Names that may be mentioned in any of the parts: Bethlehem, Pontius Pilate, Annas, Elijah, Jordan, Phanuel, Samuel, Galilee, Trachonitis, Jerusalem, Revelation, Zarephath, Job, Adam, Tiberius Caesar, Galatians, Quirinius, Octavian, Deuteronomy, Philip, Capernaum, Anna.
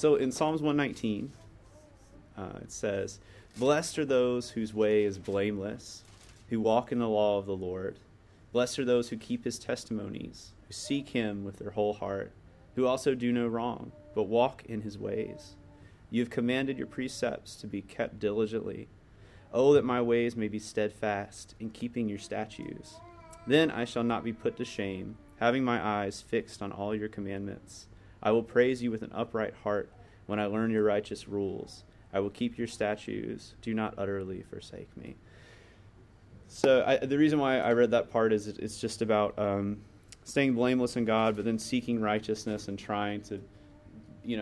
So in Psalms 119, it says, "Blessed are those whose way is blameless, who walk in the law of the Lord. Blessed are those who keep his testimonies, who seek him with their whole heart, who also do no wrong, but walk in his ways. You have commanded your precepts to be kept diligently. Oh, that my ways may be steadfast in keeping your statutes. Then I shall not be put to shame, having my eyes fixed on all your commandments. I will praise you with an upright heart when I learn your righteous rules. I will keep your statutes. Do not utterly forsake me." So the reason why I read that part is it's just about staying blameless in God, but then seeking righteousness and trying to,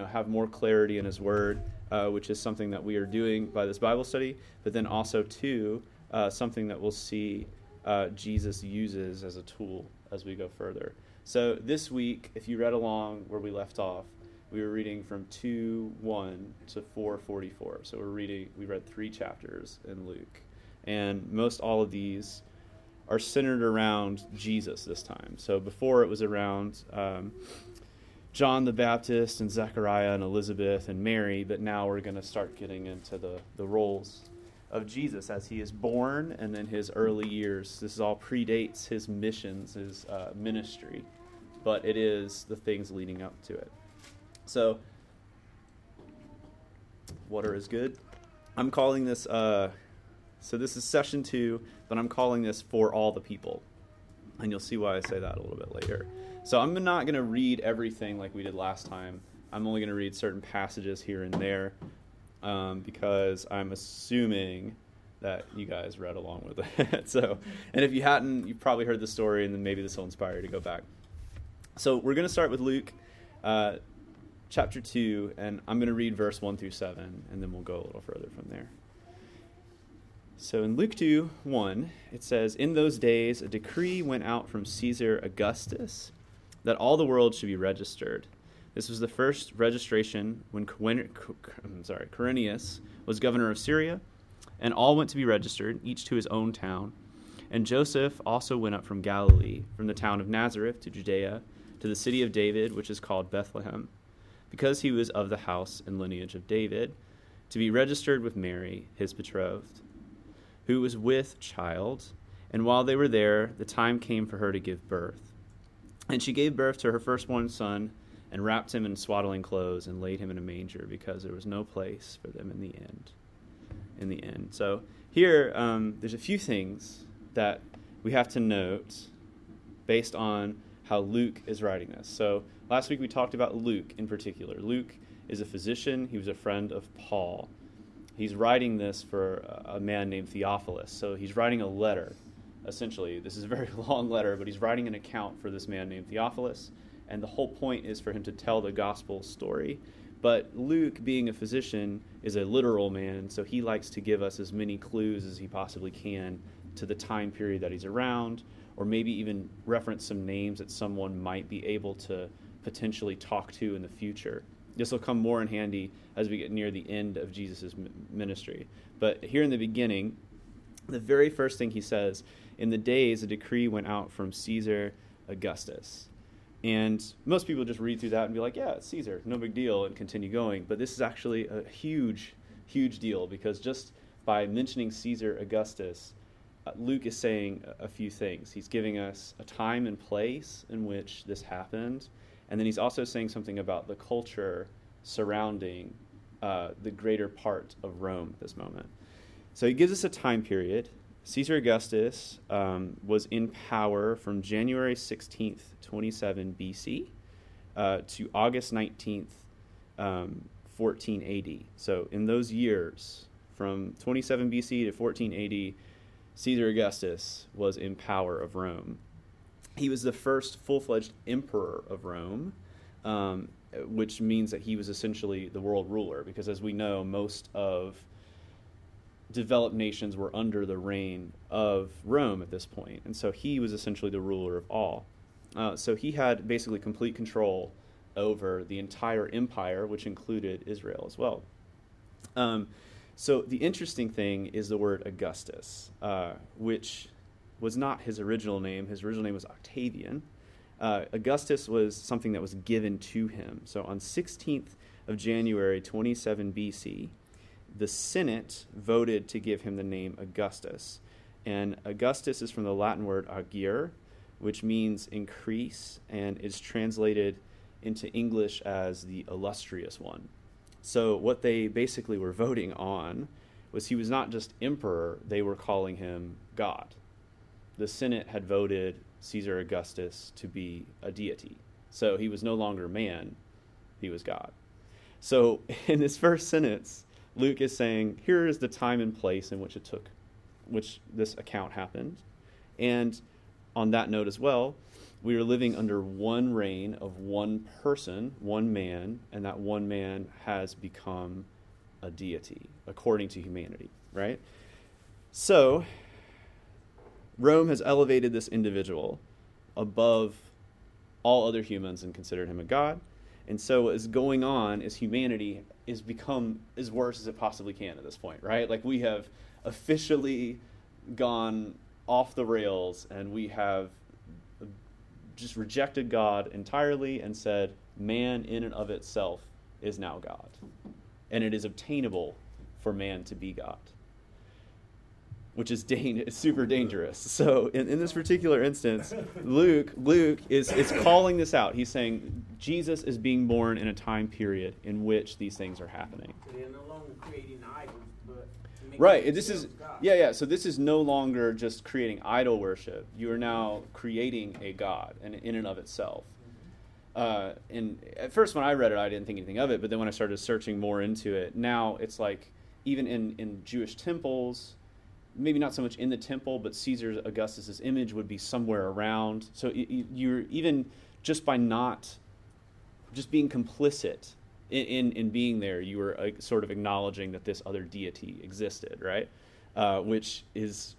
have more clarity in his word, which is something that we are doing by this Bible study, but then also, too, something that we'll see Jesus uses as a tool as we go further. So this week, if you read along where we left off, we were reading from 2:1 to 4:44. So we read 3 chapters in Luke. And most all of these are centered around Jesus this time. So before it was around John the Baptist and Zechariah and Elizabeth and Mary, but now we're going to start getting into the roles of Jesus as he is born and then his early years. This all predates his missions, his ministry, but it is the things leading up to it. So water is good. I'm calling this... So this is session 2, but I'm calling this For All the People. And you'll see why I say that a little bit later. So I'm not going to read everything like we did last time. I'm only going to read certain passages here and there because I'm assuming that you guys read along with it. And if you hadn't, you probably heard the story, and then maybe this will inspire you to go back. So we're going to start with Luke chapter 2, and I'm going to read verse 1 through 7, and then we'll go a little further from there. So in Luke 2:1, it says, "In those days a decree went out from Caesar Augustus that all the world should be registered. This was the first registration when Quirinius was governor of Syria, and all went to be registered, each to his own town. And Joseph also went up from Galilee, from the town of Nazareth to Judea, to the city of David, which is called Bethlehem, because he was of the house and lineage of David, to be registered with Mary, his betrothed, who was with child. And while they were there, the time came for her to give birth. And she gave birth to her firstborn son, and wrapped him in swaddling clothes, and laid him in a manger, because there was no place for them in the end. So here, there's a few things that we have to note based on how Luke is writing this. So last week we talked about Luke in particular. Luke is a physician. He was a friend of Paul. He's writing this for a man named Theophilus. So he's writing a letter, essentially. This is a very long letter, but he's writing an account for this man named Theophilus. And the whole point is for him to tell the gospel story. But Luke, being a physician, is a literal man, so he likes to give us as many clues as he possibly can to the time period that he's around, or maybe even reference some names that someone might be able to potentially talk to in the future. This will come more in handy as we get near the end of Jesus' ministry. But here in the beginning, the very first thing he says, "In the days a decree went out from Caesar Augustus." And most people just read through that and be like, yeah, it's Caesar, no big deal, and continue going. But this is actually a huge, huge deal, because just by mentioning Caesar Augustus, Luke is saying a few things. He's giving us a time and place in which this happened. And then he's also saying something about the culture surrounding the greater part of Rome at this moment. So he gives us a time period. Caesar Augustus was in power from January 16th, 27 BC to August 19th, 1480. So in those years, from 27 BC to 1480, Caesar Augustus was in power of Rome. He was the first full-fledged emperor of Rome, which means that he was essentially the world ruler, because as we know, most of developed nations were under the reign of Rome at this point. And so he was essentially the ruler of all. So he had basically complete control over the entire empire, which included Israel as well. So the interesting thing is the word Augustus, which was not his original name. His original name was Octavian. Augustus was something that was given to him. So on 16th of January 27 BC, the Senate voted to give him the name Augustus. And Augustus is from the Latin word augere, which means increase, and is translated into English as the illustrious one. So what they basically were voting on was he was not just emperor, they were calling him God. The Senate had voted Caesar Augustus to be a deity. So he was no longer man, he was God. So in this first sentence, Luke is saying, here is the time and place in which this account happened. And on that note as well, we are living under one reign of one person, one man, and that one man has become a deity, according to humanity, right? So Rome has elevated this individual above all other humans and considered him a god. And so what is going on is humanity is become as worse as it possibly can at this point, right? Like, we have officially gone off the rails, and we have just rejected God entirely and said, man in and of itself is now God. And it is obtainable for man to be God, which is super dangerous. So in this particular instance, Luke is calling this out. He's saying Jesus is being born in a time period in which these things are happening. So they're no longer creating idols, but right. This is God. Yeah. So this is no longer just creating idol worship. You are now creating a god, and in and of itself. And at first, when I read it, I didn't think anything of it. But then when I started searching more into it, now it's like, even in Jewish temples, maybe not so much in the temple, but Caesar Augustus's image would be somewhere around. So you're even just by not just being complicit in being there, you were sort of acknowledging that this other deity existed, right? Which is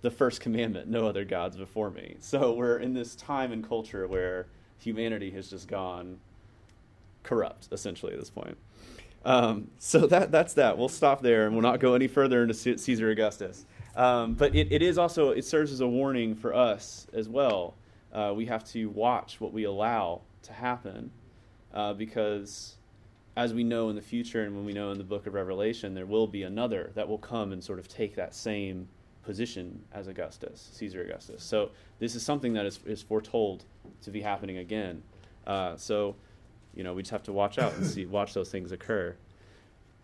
the first commandment, no other gods before me. So we're in this time and culture where humanity has just gone corrupt, essentially, at this point. So that's that. We'll stop there, and we'll not go any further into Caesar Augustus. But it is also, it serves as a warning for us as well. We have to watch what we allow to happen, because as we know in the future, and when we know in the book of Revelation, there will be another that will come and sort of take that same position as Augustus, Caesar Augustus. So this is something that is foretold to be happening again. So, you know, we just have to watch out and watch those things occur.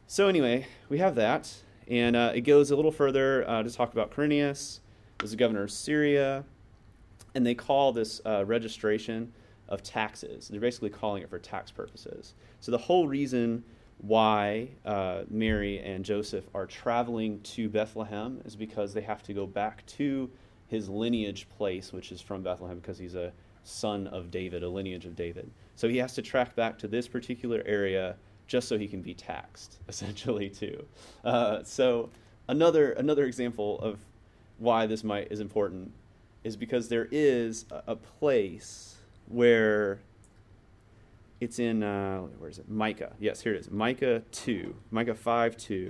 So anyway, we have that. And it goes a little further to talk about Quirinius, who's the governor of Syria. And they call this registration of taxes. They're basically calling it for tax purposes. So the whole reason why Mary and Joseph are traveling to Bethlehem is because they have to go back to his lineage place, which is from Bethlehem, because he's a son of David, a lineage of David. So he has to track back to this particular area just so he can be taxed, essentially, too. So another example of why this is important is because there is a place where it's in, where is it? Micah. Yes, here it is. Micah 5:2.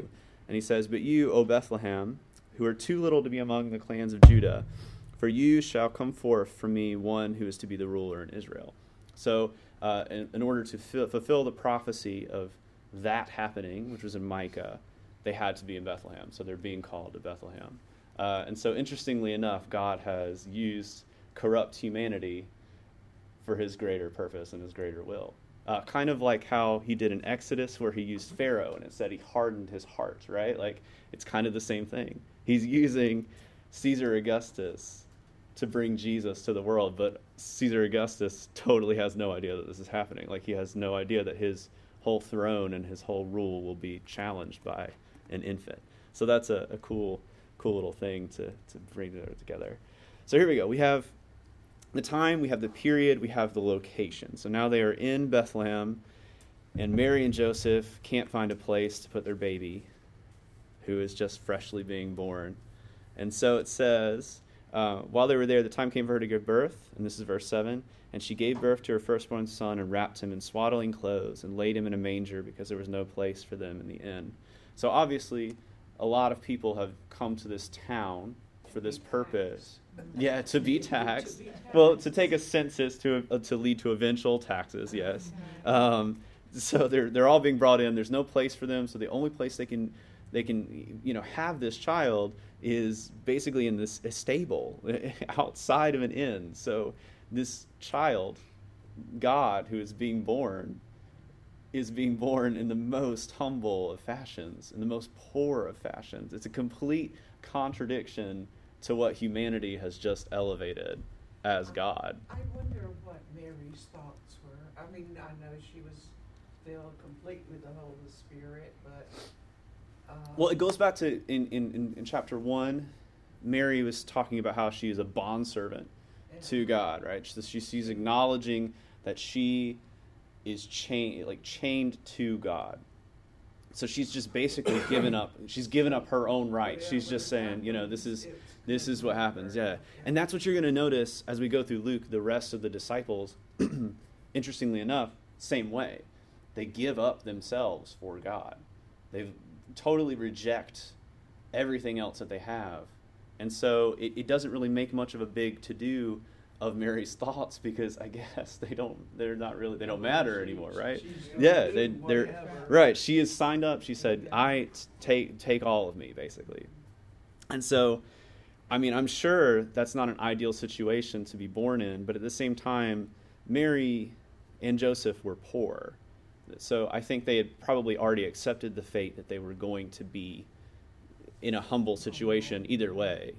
And he says, "But you, O Bethlehem, who are too little to be among the clans of Judah, for you shall come forth from me one who is to be the ruler in Israel." So in order to fulfill the prophecy of that happening, which was in Micah, they had to be in Bethlehem. So they're being called to Bethlehem. And so interestingly enough, God has used corrupt humanity for his greater purpose and his greater will. Kind of like how he did in Exodus, where he used Pharaoh, and it said he hardened his heart, right? Like, it's kind of the same thing. He's using Caesar Augustus to bring Jesus to the world, but Caesar Augustus totally has no idea that this is happening. Like, he has no idea that his whole throne and his whole rule will be challenged by an infant. So that's a cool little thing to bring together. So here we go. We have the time, we have the period, we have the location. So now they are in Bethlehem, and Mary and Joseph can't find a place to put their baby, who is just freshly being born. And so it says, while they were there, the time came for her to give birth, and this is verse 7, and she gave birth to her firstborn son and wrapped him in swaddling clothes and laid him in a manger because there was no place for them in the inn. So obviously, a lot of people have come to this town for this purpose. Yeah, to be taxed. Well, to take a census to lead to eventual taxes, yes. So they're all being brought in. There's no place for them. So the only place they can have this child is basically in this stable outside of an inn. So this child, God, who is being born in the most humble of fashions, in the most poor of fashions. It's a complete contradiction to what humanity has just elevated as God. I wonder what Mary's thoughts were. I mean, I know she was filled completely with the Holy Spirit, but... Well, it goes back to, in chapter 1, Mary was talking about how she is a bondservant to God, right? So she's acknowledging that she is chained to God. So she's just basically given up. She's given up her own rights. She's just saying, this is what happens. Yeah. And that's what you're going to notice as we go through Luke, the rest of the disciples, interestingly enough, same way. They give up themselves for God. They totally reject everything else that they have. And so it doesn't really make much of a big to-do of Mary's thoughts, because I guess they don't matter anymore, right? Yeah, they're right. She is signed up. She said, "I take all of me," basically. And so, I mean, I'm sure that's not an ideal situation to be born in, but at the same time, Mary and Joseph were poor, so I think they had probably already accepted the fate that they were going to be in a humble situation either way,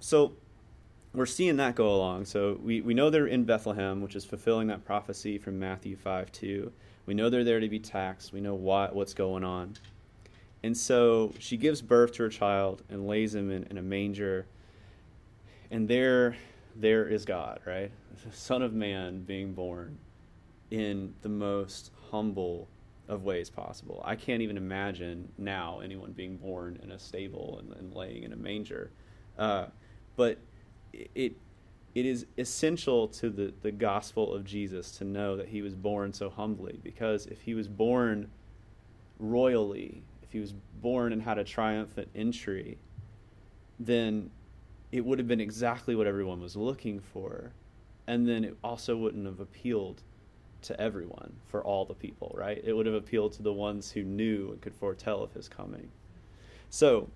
so we're seeing that go along. So we know they're in Bethlehem, which is fulfilling that prophecy from Matthew 5:2. We know they're there to be taxed. We know what's going on. And so she gives birth to her child and lays him in a manger. And there is God, right? The Son of Man being born in the most humble of ways possible. I can't even imagine now anyone being born in a stable and laying in a manger. But it is essential to the gospel of Jesus to know that he was born so humbly, because if he was born royally, if he was born and had a triumphant entry, then it would have been exactly what everyone was looking for. And then it also wouldn't have appealed to everyone, for all the people, right? It would have appealed to the ones who knew and could foretell of his coming. So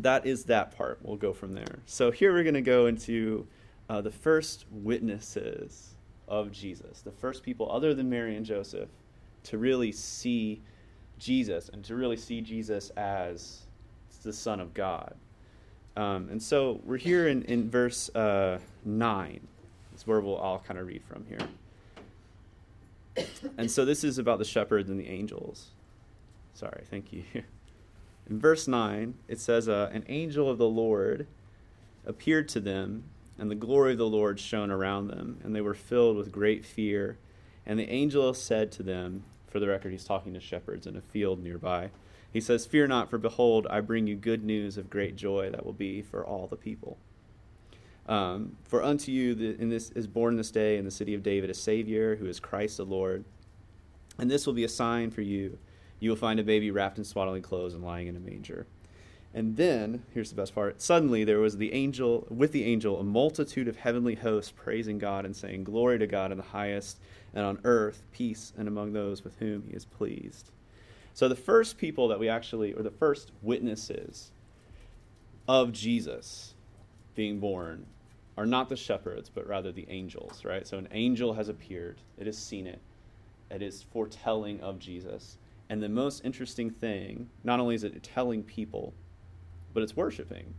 that is that part. We'll go from there. So here we're going to go into the first witnesses of Jesus, the first people other than Mary and Joseph to really see Jesus and to really see Jesus as the Son of God. And so we're here in verse 9. It's where we'll all kind of read from here. And so this is about the shepherds and the angels. Sorry, thank you. In verse 9, it says, an angel of the Lord appeared to them, and the glory of the Lord shone around them, and they were filled with great fear. And the angel said to them, for the record, he's talking to shepherds in a field nearby. He says, "Fear not, for behold, I bring you good news of great joy that will be for all the people. For unto you is born this day in the city of David a Savior, who is Christ the Lord. And this will be a sign for you. You will find a baby wrapped in swaddling clothes and lying in a manger." And then, here's the best part, suddenly there was with the angel, a multitude of heavenly hosts praising God and saying, "Glory to God in the highest, and on earth peace, and among those with whom he is pleased." So the first people that the first witnesses of Jesus being born are not the shepherds, but rather the angels, right? So an angel has appeared. It has seen it. It is foretelling of Jesus. And the most interesting thing, not only is it telling people, but it's worshiping.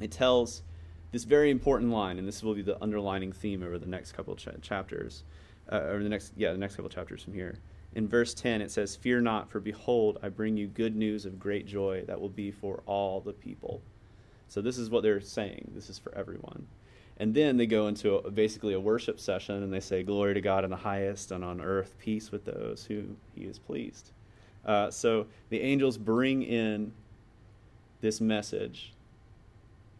It tells this very important line, and this will be the underlining theme over the next couple chapters, the next couple chapters from here. In verse 10, it says, "Fear not, for behold, I bring you good news of great joy that will be for all the people." So this is what they're saying. This is for everyone. And then they go into basically a worship session, and they say, "Glory to God in the highest, and on earth peace with those who he is pleased." So the angels bring in this message,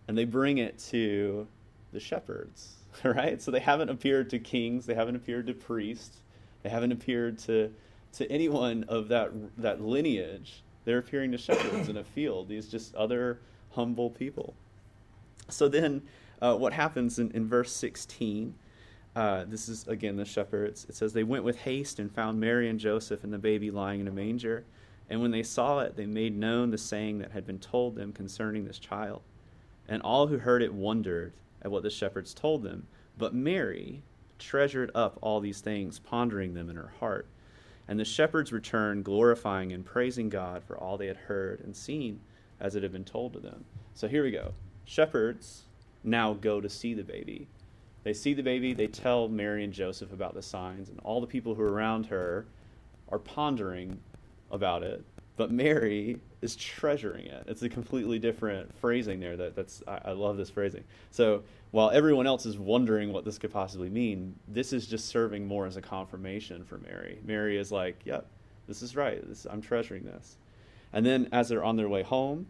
and they bring it to the shepherds, right? So they haven't appeared to kings. They haven't appeared to priests. They haven't appeared to anyone of that lineage. They're appearing to shepherds in a field, these just other humble people. So then... what happens in verse 16 This is, again, the shepherds. It says, they went with haste and found Mary and Joseph and the baby lying in a manger. And when they saw it, they made known the saying that had been told them concerning this child. And all who heard it wondered at what the shepherds told them. But Mary treasured up all these things, pondering them in her heart. And the shepherds returned, glorifying and praising God for all they had heard and seen as it had been told to them. So here we go. Shepherds now go to see the baby. They see the baby, they tell Mary and Joseph about the signs, and all the people who are around her are pondering about it. But Mary is treasuring it. It's a completely different phrasing there. I love this phrasing. So while everyone else is wondering what this could possibly mean, this is just serving more as a confirmation for Mary. Mary is like, yep, this is right. I'm treasuring this. And then as they're on their way home,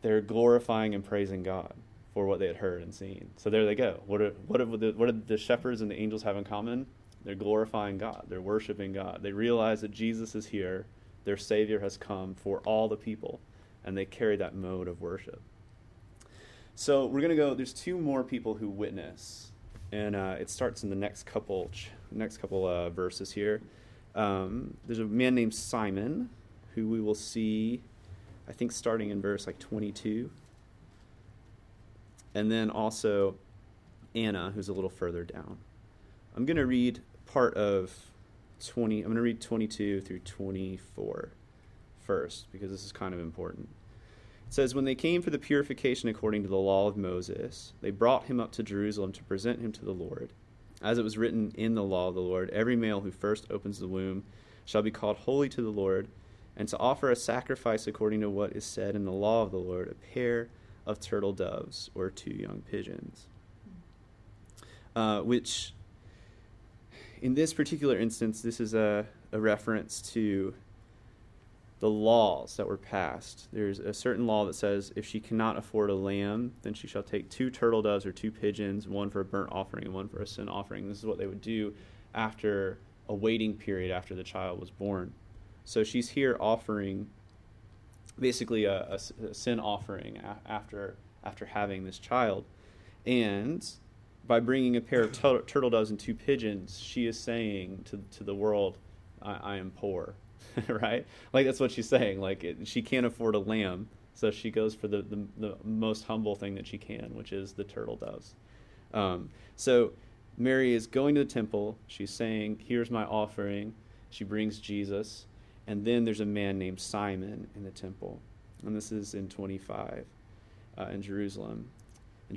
they're glorifying and praising God for what they had heard and seen. So there they go. What did the shepherds and the angels have in common? They're glorifying God. They're worshiping God. They realize that Jesus is here. Their Savior has come for all the people, and they carry that mode of worship. So we're going to go, there's two more people who witness, and it starts in the next couple verses here. There's a man named Simon, who we will see, I think, starting in verse 22, and then also Anna, who's a little further down. I'm going to read part of 20. I'm going to read 22 through 24 first, because this is kind of important. It says, when they came for the purification according to the law of Moses, they brought him up to Jerusalem to present him to the Lord. As it was written in the law of the Lord, every male who first opens the womb shall be called holy to the Lord, and to offer a sacrifice according to what is said in the law of the Lord, a pair of turtle doves or two young pigeons. Which... in this particular instance, this is a reference to the laws that were passed. There's a certain law that says if she cannot afford a lamb, then she shall take two turtle doves or two pigeons, one for a burnt offering and one for a sin offering. This is what they would do after a waiting period after the child was born. So she's here offering basically a sin offering after having this child. And by bringing a pair of turtle doves and two pigeons, she is saying to the world, I am poor, right? Like, that's what she's saying. Like, she can't afford a lamb, so she goes for the most humble thing that she can, which is the turtle doves. So Mary is going to the temple. She's saying, here's my offering. She brings Jesus. And then there's a man named Simon in the temple. And this is in 25 in Jerusalem. In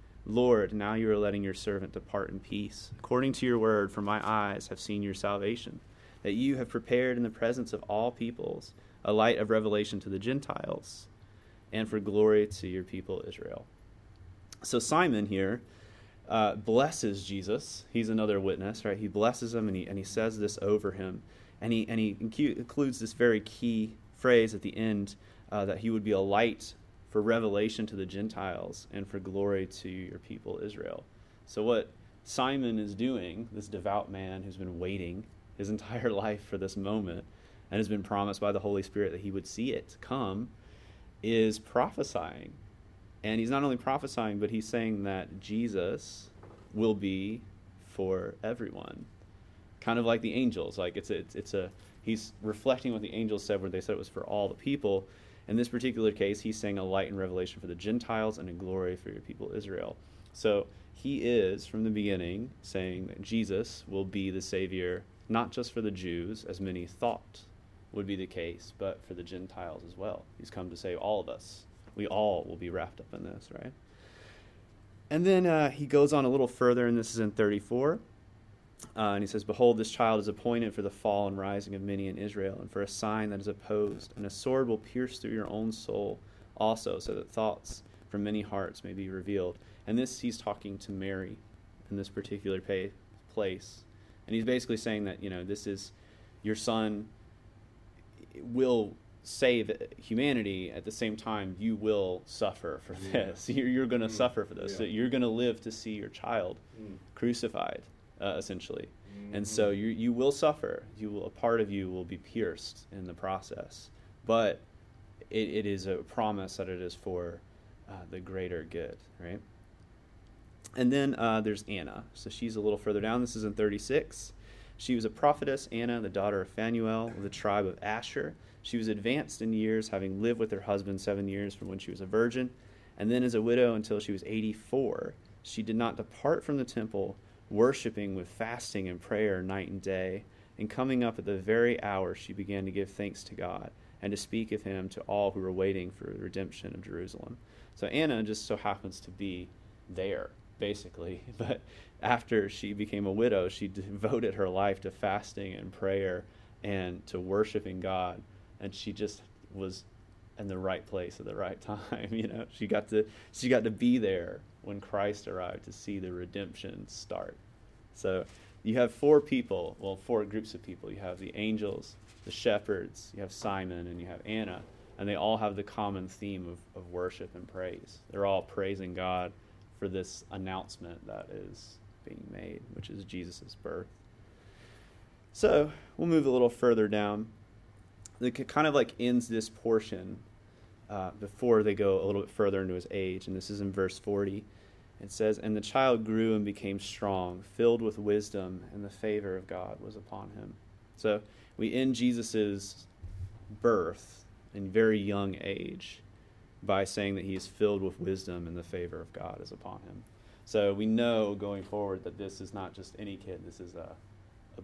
Lord, now you are letting your servant depart in peace, according to your word, for my eyes have seen your salvation, that you have prepared in the presence of all peoples a light of revelation to the Gentiles, and for glory to your people Israel. So Simon here blesses Jesus. He's another witness, right? He blesses him, and he says this over him, and he includes this very key phrase at the end that he would be a light for revelation to the Gentiles, and for glory to your people Israel. So what Simon is doing, this devout man who's been waiting his entire life for this moment, and has been promised by the Holy Spirit that he would see it come, is prophesying. And he's not only prophesying, but he's saying that Jesus will be for everyone. Kind of like the angels. Like he's reflecting what the angels said, where they said it was for all the people. In this particular case, he's saying a light and revelation for the Gentiles and a glory for your people Israel. So he is, from the beginning, saying that Jesus will be the Savior, not just for the Jews, as many thought would be the case, but for the Gentiles as well. He's come to save all of us. We all will be wrapped up in this, right? And then he goes on a little further, and this is in 34. And he says, behold, this child is appointed for the fall and rising of many in Israel, and for a sign that is opposed, and a sword will pierce through your own soul also, so that thoughts from many hearts may be revealed. And this, he's talking to Mary in this particular place. And he's basically saying that, you know, this is your son. will save humanity, at the same time, you will suffer for this. You're going to suffer for this. Yeah. So you're going to live to see your child crucified, essentially. And so you will suffer. A part of you will be pierced in the process. But it is a promise that it is for the greater good, right? And then there's Anna. So she's a little further down. This is in 36. She was a prophetess, Anna, the daughter of Phanuel, of the tribe of Asher. She was advanced in years, having lived with her husband 7 years from when she was a virgin, and then as a widow until she was 84. She did not depart from the temple, worshiping with fasting and prayer night and day. And coming up at the very hour, she began to give thanks to God and to speak of him to all who were waiting for the redemption of Jerusalem. So Anna just so happens to be there, basically. But after she became a widow, she devoted her life to fasting and prayer and to worshiping God. And she just was in the right place at the right time, you know. She got to be there when Christ arrived to see the redemption start. So you have four groups of people. You have the angels, the shepherds, you have Simon, and you have Anna. And they all have the common theme of worship and praise. They're all praising God for this announcement that is being made, which is Jesus' birth. So we'll move a little further down. It kind of like ends this portion before they go a little bit further into his age. And this is in verse 40. It says, "And the child grew and became strong, filled with wisdom, and the favor of God was upon him." So we end Jesus' birth in very young age by saying that he is filled with wisdom and the favor of God is upon him. So we know going forward that this is not just any kid. This is a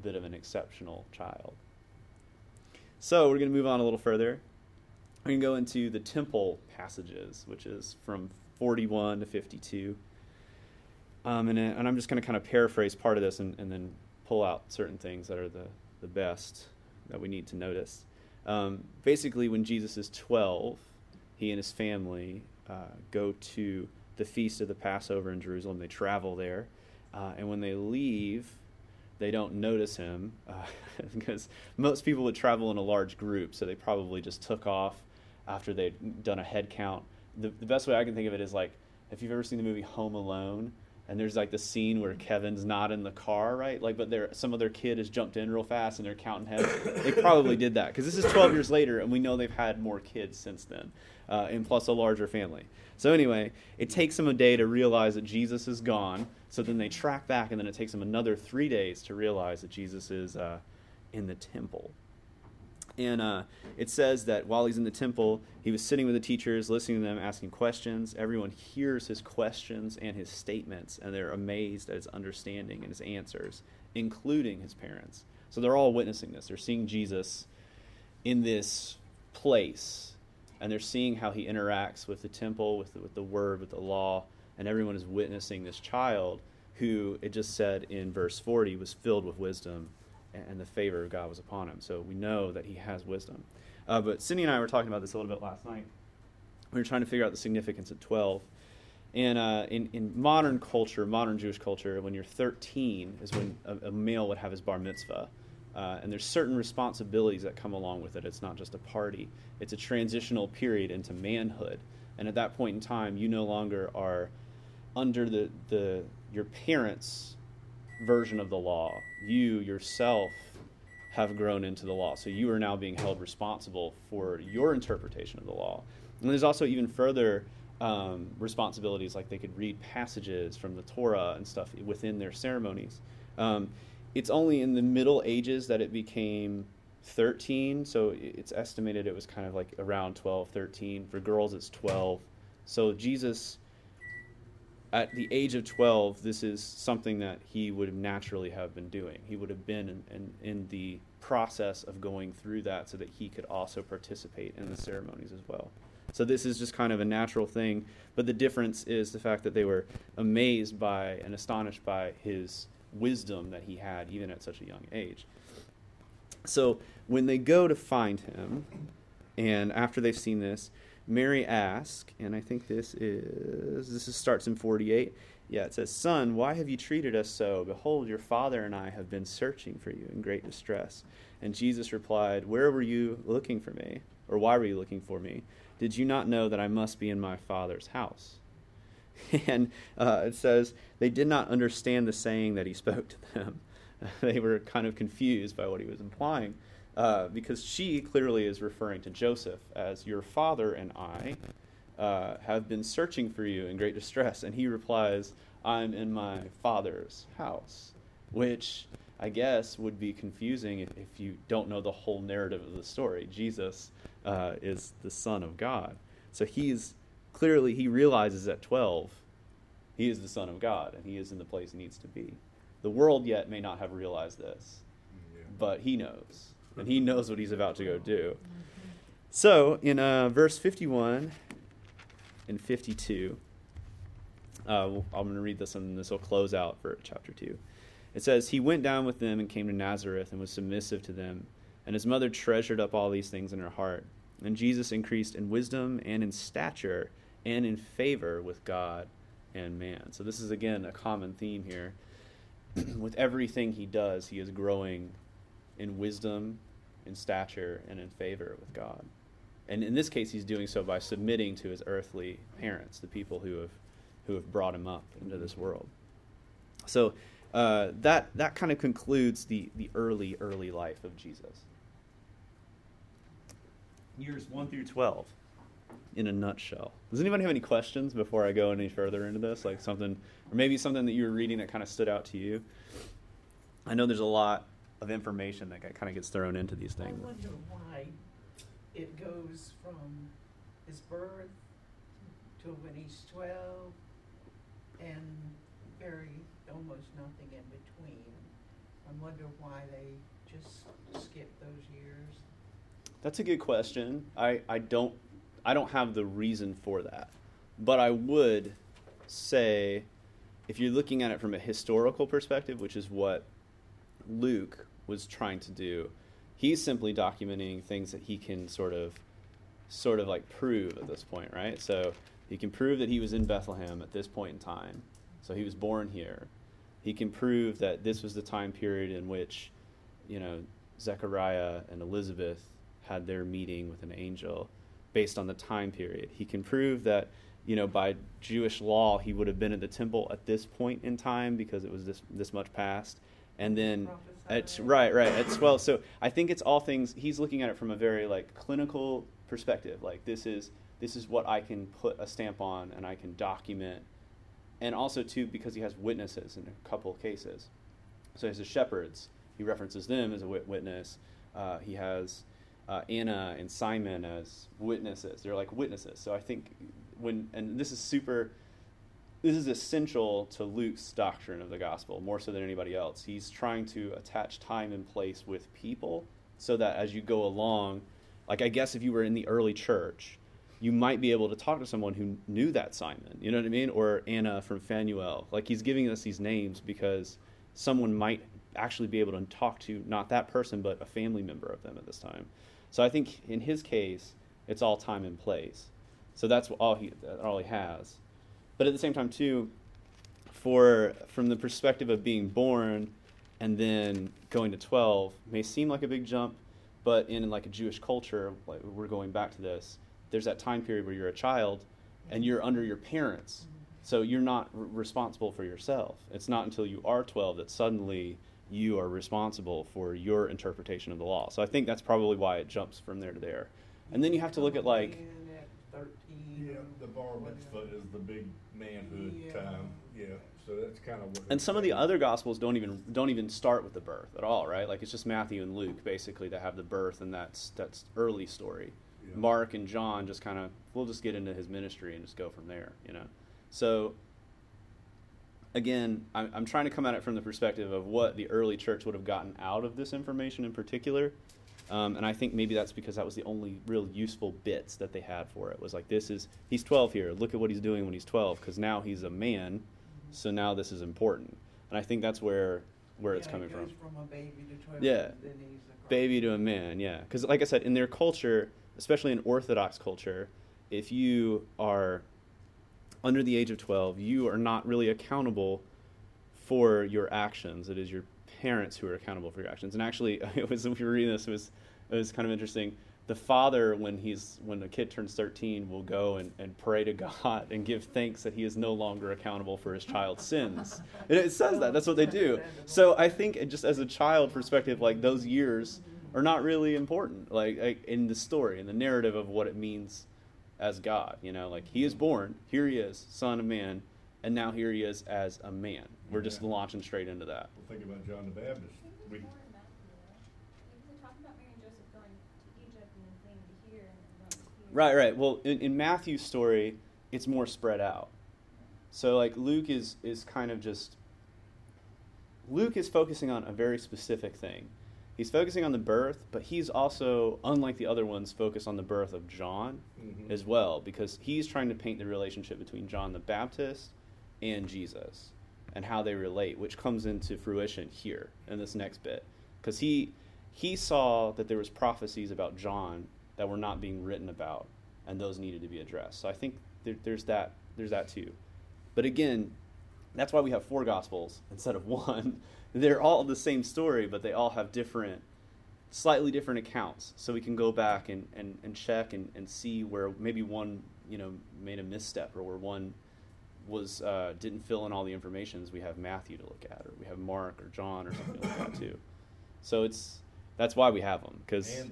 bit of an exceptional child. So we're going to move on a little further. We're going to go into the temple passages, which is from 41 to 52. And I'm just going to kind of paraphrase part of this and then pull out certain things that are the best that we need to notice. Basically, when Jesus is 12, he and his family go to the Feast of the Passover in Jerusalem. They travel there. And when they leave, they don't notice him because most people would travel in a large group, so they probably just took off after they'd done a head count. The best way I can think of it is like, if you've ever seen the movie Home Alone, and there's like the scene where Kevin's not in the car, right? Like, but some other kid has jumped in real fast and they're counting heads. They probably did that because this is 12 years later, and we know they've had more kids since then, and plus a larger family. So anyway, it takes them a day to realize that Jesus is gone. So then they track back, and then it takes them another 3 days to realize that Jesus is in the temple. And it says that while he's in the temple, he was sitting with the teachers, listening to them, asking questions. Everyone hears his questions and his statements, and they're amazed at his understanding and his answers, including his parents. So they're all witnessing this. They're seeing Jesus in this place, and they're seeing how he interacts with the temple, with the word, with the law, and everyone is witnessing this child who, it just said in verse 40, was filled with wisdom and the favor of God was upon him. So we know that he has wisdom. But Cindy and I were talking about this a little bit last night. We were trying to figure out the significance of 12. And in modern culture, modern Jewish culture, when you're 13 is when a male would have his bar mitzvah. And there's certain responsibilities that come along with it. It's not just a party. It's a transitional period into manhood. And at that point in time, you no longer are under your parents' version of the law. You yourself have grown into the law. So you are now being held responsible for your interpretation of the law. And there's also even further responsibilities, like they could read passages from the Torah and stuff within their ceremonies. It's only in the Middle Ages that it became 13, so it's estimated it was kind of like around 12, 13. For girls, it's 12. So Jesus, at the age of 12, this is something that he would naturally have been doing. He would have been in the process of going through that so that he could also participate in the ceremonies as well. So this is just kind of a natural thing, but the difference is the fact that they were amazed by and astonished by his wisdom that he had even at such a young age. So when they go to find him, and after they've seen this, Mary asked, and I think this starts in 48. Yeah, it says, "Son, why have you treated us so? Behold, your father and I have been searching for you in great distress." And Jesus replied, "Where were you looking for me? Or why were you looking for me? Did you not know that I must be in my Father's house?" And it says, they did not understand the saying that he spoke to them. They were kind of confused by what he was implying, because she clearly is referring to Joseph as, "Your father and I have been searching for you in great distress." And he replies, "I'm in my Father's house," which I guess would be confusing if you don't know the whole narrative of the story. Jesus is the Son of God. So he realizes at 12, he is the Son of God, and he is in the place he needs to be. The world yet may not have realized this, but he knows, and he knows what he's about to go do. So in verse 51 and 52, I'm going to read this, and this will close out for chapter 2. It says, "He went down with them and came to Nazareth and was submissive to them. And his mother treasured up all these things in her heart. And Jesus increased in wisdom and in stature and in favor with God and man." So this is, again, a common theme here. With everything he does, he is growing in wisdom, in stature, and in favor with God. And in this case, he's doing so by submitting to his earthly parents, the people who have brought him up into this world. So that kind of concludes the early life of Jesus. Years 1 through 12, in a nutshell. Does anyone have any questions before I go any further into this? Like something, or maybe something that you were reading that kind of stood out to you? I know there's a lot of information that kind of gets thrown into these things. I wonder why it goes from his birth to when he's 12 and very almost nothing in between. I wonder why they just skip those years. That's a good question. I don't have the reason for that. But I would say, if you're looking at it from a historical perspective, which is what Luke was trying to do, he's simply documenting things that he can sort of like prove at this point, right? So he can prove that he was in Bethlehem at this point in time. So he was born here. He can prove that this was the time period in which, Zechariah and Elizabeth had their meeting with an angel based on the time period. He can prove that, by Jewish law, he would have been at the temple at this point in time because it was this much past. And then, at 12. So I think it's all things, he's looking at it from a very clinical perspective. Like this is what I can put a stamp on and I can document. And also, too, because he has witnesses in a couple of cases. So he has the shepherds. He references them as a witness. He has Anna and Simon as witnesses. They're like witnesses. So I think this is essential to Luke's doctrine of the gospel, more so than anybody else. He's trying to attach time and place with people so that as you go along, I guess if you were in the early church, you might be able to talk to someone who knew that Simon, you know what I mean? Or Anna from Phanuel. He's giving us these names because someone might actually be able to talk to not that person, but a family member of them at this time. So I think in his case, it's all time and place. So that's all he has. But at the same time, too, from the perspective of being born and then going to 12 may seem like a big jump, but in a Jewish culture, we're going back to this, there's that time period where you're a child and you're under your parents. So you're not responsible for yourself. It's not until you are 12 that suddenly you are responsible for your interpretation of the law. So I think that's probably why it jumps from there to there. And then you have to look at at 13. Yeah, the bar mitzvah is the big manhood time. Yeah. So that's kind of what. And some of the other gospels don't even start with the birth at all, right? It's just Matthew and Luke basically that have the birth, and that's early story. Mark and John just kind of, we'll just get into his ministry and just go from there, So, again, I'm trying to come at it from the perspective of what the early church would have gotten out of this information in particular, and I think maybe that's because that was the only real useful bits that they had for it, was he's 12 here, look at what he's doing when he's 12, because now he's a man, so now this is important. And I think that's where it's coming from. From a baby to 12, then he's a baby to a man, yeah. Because like I said, in their culture, especially in Orthodox culture, if you are under the age of 12, you are not really accountable for your actions. It is your parents who are accountable for your actions. And actually, if you were reading this, it was kind of interesting. The father, when the kid turns 13, will go and pray to God and give thanks that he is no longer accountable for his child's sins. And it says that. That's what they do. So I think just as a child perspective, like those years are not really important, like in the story, in the narrative of what it means as God. You know, like he is born, here he is, son of man, and now here he is as a man. We're just launching straight into that. Well, think about John the Baptist. Right. Well, in Matthew's story, it's more spread out. So, like, Luke is kind of just... Luke is focusing on a very specific thing. He's focusing on the birth, but he's also, unlike the other ones, focused on the birth of John as well, because he's trying to paint the relationship between John the Baptist and Jesus and how they relate, which comes into fruition here in this next bit. Because he saw that there was prophecies about John that were not being written about, and those needed to be addressed. So I think there's that too. But again, that's why we have four Gospels instead of one. They're all the same story, but they all have slightly different accounts. So we can go back and check and see where maybe one made a misstep, or where one was didn't fill in all the information. We have Matthew to look at, or we have Mark or John or something like that too. So that's why we have them, because...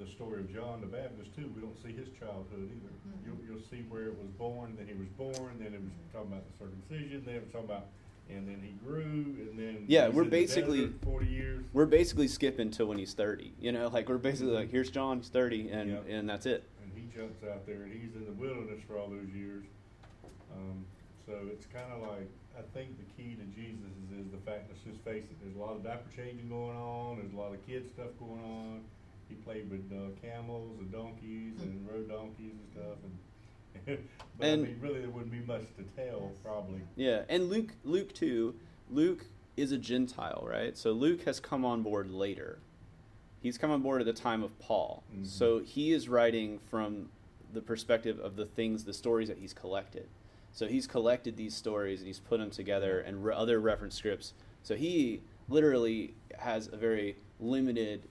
The story of John the Baptist too, we don't see his childhood either. You'll see where it was born, then he was born, then it was talking about the circumcision, then it was talking about, and then he grew, and then we're basically 40 years. We're basically skipping to when he's 30. We're basically like, here's John, he's 30, and that's it. And he jumps out there, and he's in the wilderness for all those years. So it's kind of like, I think the key to Jesus is the fact, let's just face it, there's a lot of diaper changing going on, there's a lot of kid stuff going on. He played with camels and donkeys and rode donkeys and stuff, but I mean, really there wouldn't be much to tell, probably. Yeah, and Luke too. Luke is a Gentile, right? So Luke has come on board later. He's come on board at the time of Paul. Mm-hmm. So he is writing from the perspective of the stories that he's collected. So he's collected these stories and he's put them together and other reference scripts. So he literally has a very limited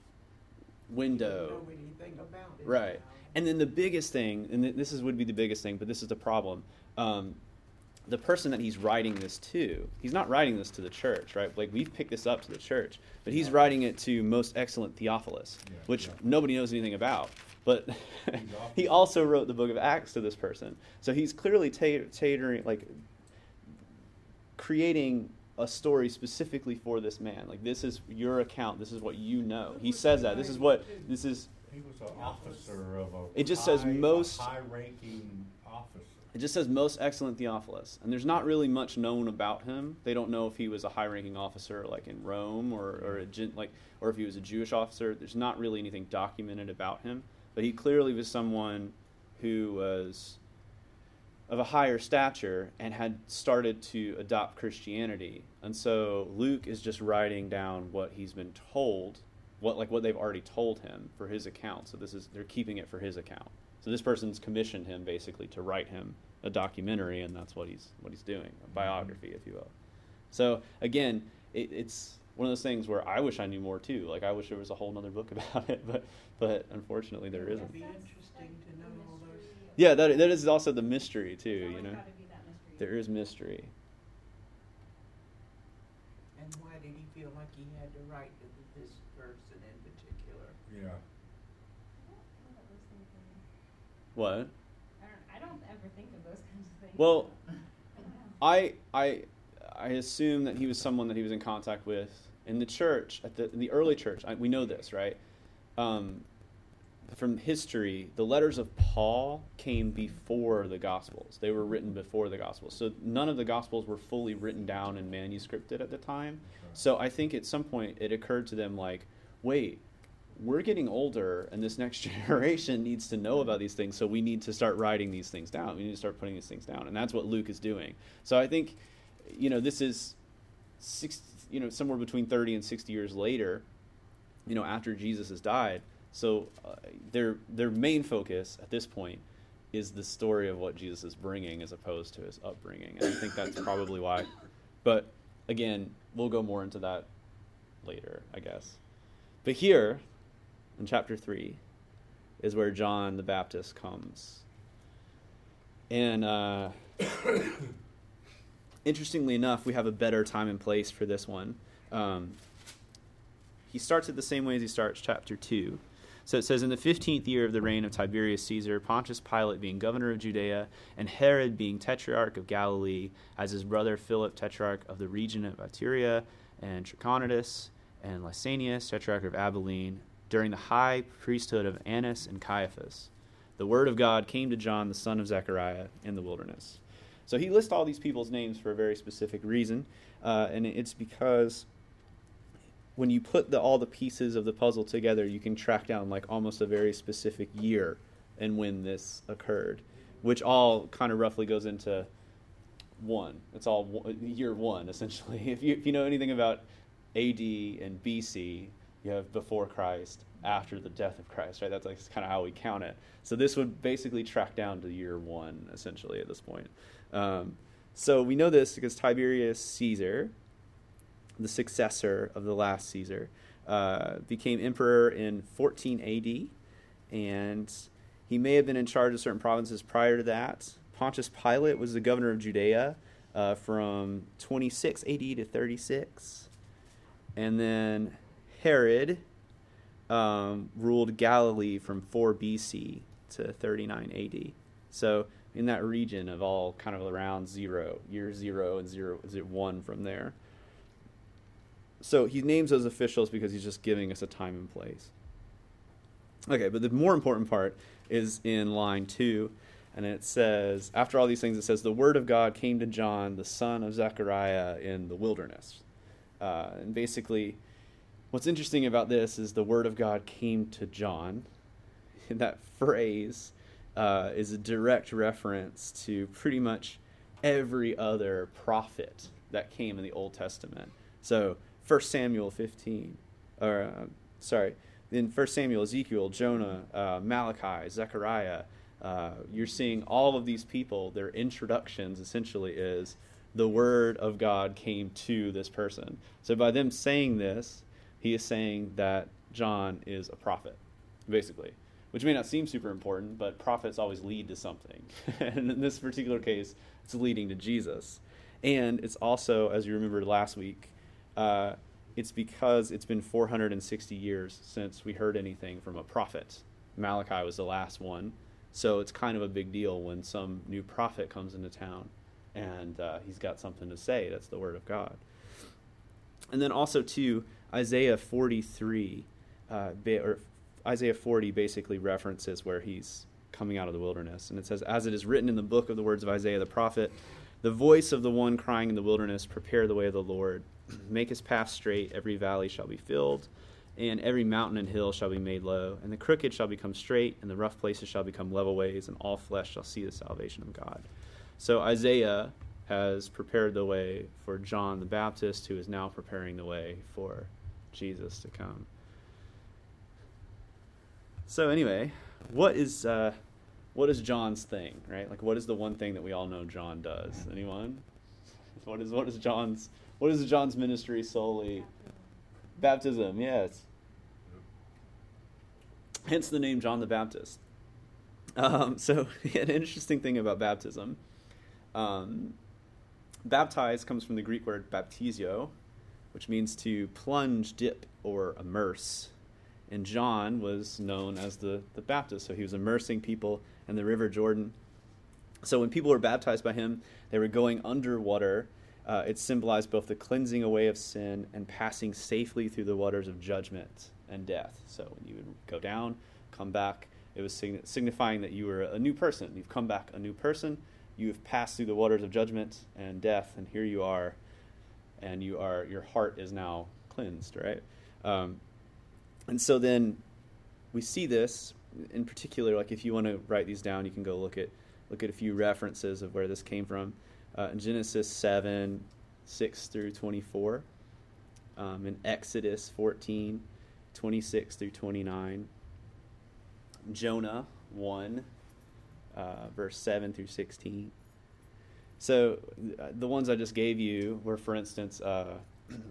window, anything about it, right? And then the biggest thing, and this would be the biggest thing, but this is the problem. The person that he's writing this to, he's not writing this to the church, right? Like, we've picked this up to the church, but he's writing it to most excellent Theophilus, which nobody knows anything about. But he also wrote the book of Acts to this person, so he's clearly tailoring, like creating a story specifically for this man. Like, this is your account. This is what you know. He says that. This is. He was an officer of a. It just says most. High-ranking officer. It just says most excellent Theophilus, and there's not really much known about him. They don't know if he was a high-ranking officer, like in Rome, or if he was a Jewish officer. There's not really anything documented about him, but he clearly was someone who was of a higher stature and had started to adopt Christianity. And so Luke is just writing down what he's been told, what they've already told him for his account. So they're keeping it for his account. So this person's commissioned him basically to write him a documentary, and that's what he's doing, a biography, if you will. So again, it's one of those things where I wish I knew more too. Like, I wish there was a whole other book about it, but unfortunately there isn't. It'd be interesting to know all those. Yeah, that is also the mystery too, There is mystery. And why did he feel like he had to write to this person in particular? Yeah. What? I don't ever think of those kinds of things. Well, I assume that he was someone that he was in contact with in the church, in the early church. We know this, right? From history, the letters of Paul came before the Gospels. They were written before the Gospels. So none of the Gospels were fully written down and manuscripted at the time. So I think at some point it occurred to them, like, wait, we're getting older, and this next generation needs to know about these things, so we need to start writing these things down. We need to start putting these things down. And that's what Luke is doing. So I think, this is somewhere between 30 and 60 years later, after Jesus has died. So their main focus at this point is the story of what Jesus is bringing as opposed to his upbringing. And I think that's probably why. But again, we'll go more into that later, I guess. But here in chapter 3 is where John the Baptist comes. And interestingly enough, we have a better time and place for this one. He starts it the same way as he starts chapter 2. So it says, in the 15th year of the reign of Tiberius Caesar, Pontius Pilate being governor of Judea, and Herod being tetrarch of Galilee, as his brother Philip, tetrarch of the region of Iturea, and Trachonitis, and Lysanias, tetrarch of Abilene, during the high priesthood of Annas and Caiaphas, the word of God came to John, the son of Zechariah, in the wilderness. So he lists all these people's names for a very specific reason, and it's because when you put all the pieces of the puzzle together, you can track down like almost a very specific year and when this occurred, which all kind of roughly goes into one. It's all year one, essentially. If you know anything about AD and BC, you have before Christ, after the death of Christ, right? That's like kind of how we count it. So this would basically track down to year one, essentially, at this point. So we know this because Tiberius Caesar, the successor of the last Caesar, became emperor in 14 AD, and he may have been in charge of certain provinces prior to that. Pontius Pilate was the governor of Judea from 26 AD to 36. And then Herod ruled Galilee from 4 BC to 39 AD. So in that region of all kind of around year zero and 1 from there. So he names those officials because he's just giving us a time and place. Okay, but the more important part is in line 2, and it says, after all these things, it says, the word of God came to John, the son of Zechariah, in the wilderness. And basically, what's interesting about this is the word of God came to John. And that phrase is a direct reference to pretty much every other prophet that came in the Old Testament. So, 1 Samuel 15, in 1 Samuel, Ezekiel, Jonah, Malachi, Zechariah, you're seeing all of these people, their introductions essentially is the word of God came to this person. So by them saying this, he is saying that John is a prophet, basically, which may not seem super important, but prophets always lead to something. And in this particular case, it's leading to Jesus. And it's also, as you remember last week, it's because it's been 460 years since we heard anything from a prophet. Malachi was the last one. So it's kind of a big deal when some new prophet comes into town and he's got something to say. That's the word of God. And then also, too, Isaiah 43, or Isaiah 40 basically references where he's coming out of the wilderness. And it says, as it is written in the book of the words of Isaiah the prophet, the voice of the one crying in the wilderness, prepare the way of the Lord. Make his path straight, every valley shall be filled, and every mountain and hill shall be made low, and the crooked shall become straight, and the rough places shall become level ways, and all flesh shall see the salvation of God. So Isaiah has prepared the way for John the Baptist, who is now preparing the way for Jesus to come. So anyway, what is John's thing, right? Like, what is the one thing that we all know John does? Anyone? What is John's ministry solely? Baptism, yes. Hence the name John the Baptist. So an interesting thing about baptism. Baptize comes from the Greek word baptizo, which means to plunge, dip, or immerse. And John was known as the Baptist, so he was immersing people in the River Jordan. So when people were baptized by him, they were going underwater. It symbolized both the cleansing away of sin and passing safely through the waters of judgment and death. So when you would go down, come back, it was signifying that you were a new person. You've come back a new person. You've passed through the waters of judgment and death, and here you are, and your heart is now cleansed, right? And so then we see this in particular. Like, if you want to write these down, you can go look at a few references of where this came from. In Genesis 7, 6 through 24. In Exodus 14, 26 through 29. Jonah 1, verse 7 through 16. So the ones I just gave you were, for instance,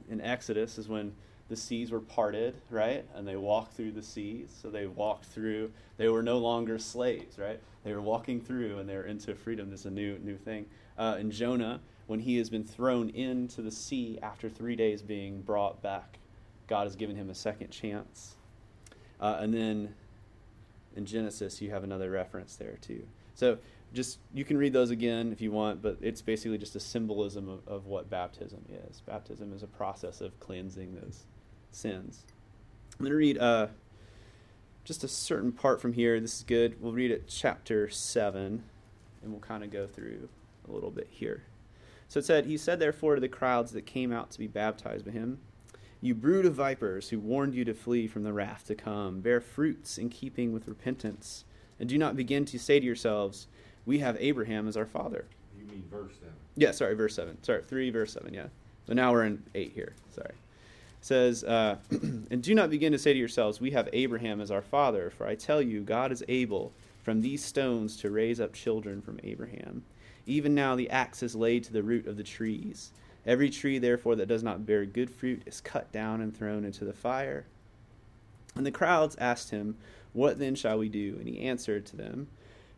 in Exodus is when the seas were parted, right? And they walked through the seas. So they walked through. They were no longer slaves, right? They were walking through and they were into freedom. This is a new thing. In Jonah, when he has been thrown into the sea after 3 days being brought back, God has given him a second chance. And then in Genesis, you have another reference there too. So just, you can read those again if you want, but it's basically just a symbolism of what baptism is. Baptism is a process of cleansing those sins. I'm going to read just a certain part from here. This is good. We'll read it chapter 7, and we'll kind of go through a little bit here. So it said, "He said, therefore, to the crowds that came out to be baptized by him, 'You brood of vipers, who warned you to flee from the wrath to come, bear fruits in keeping with repentance, and do not begin to say to yourselves, we have Abraham as our father.'" You mean verse 7? Yeah, sorry, verse 7. Sorry, 3, verse 7, yeah. So now we're in 8 here. Sorry. It says, "And do not begin to say to yourselves, we have Abraham as our father, for I tell you, God is able from these stones to raise up children from Abraham. Even now the axe is laid to the root of the trees. Every tree, therefore, that does not bear good fruit is cut down and thrown into the fire." And the crowds asked him, "What then shall we do?" And he answered to them,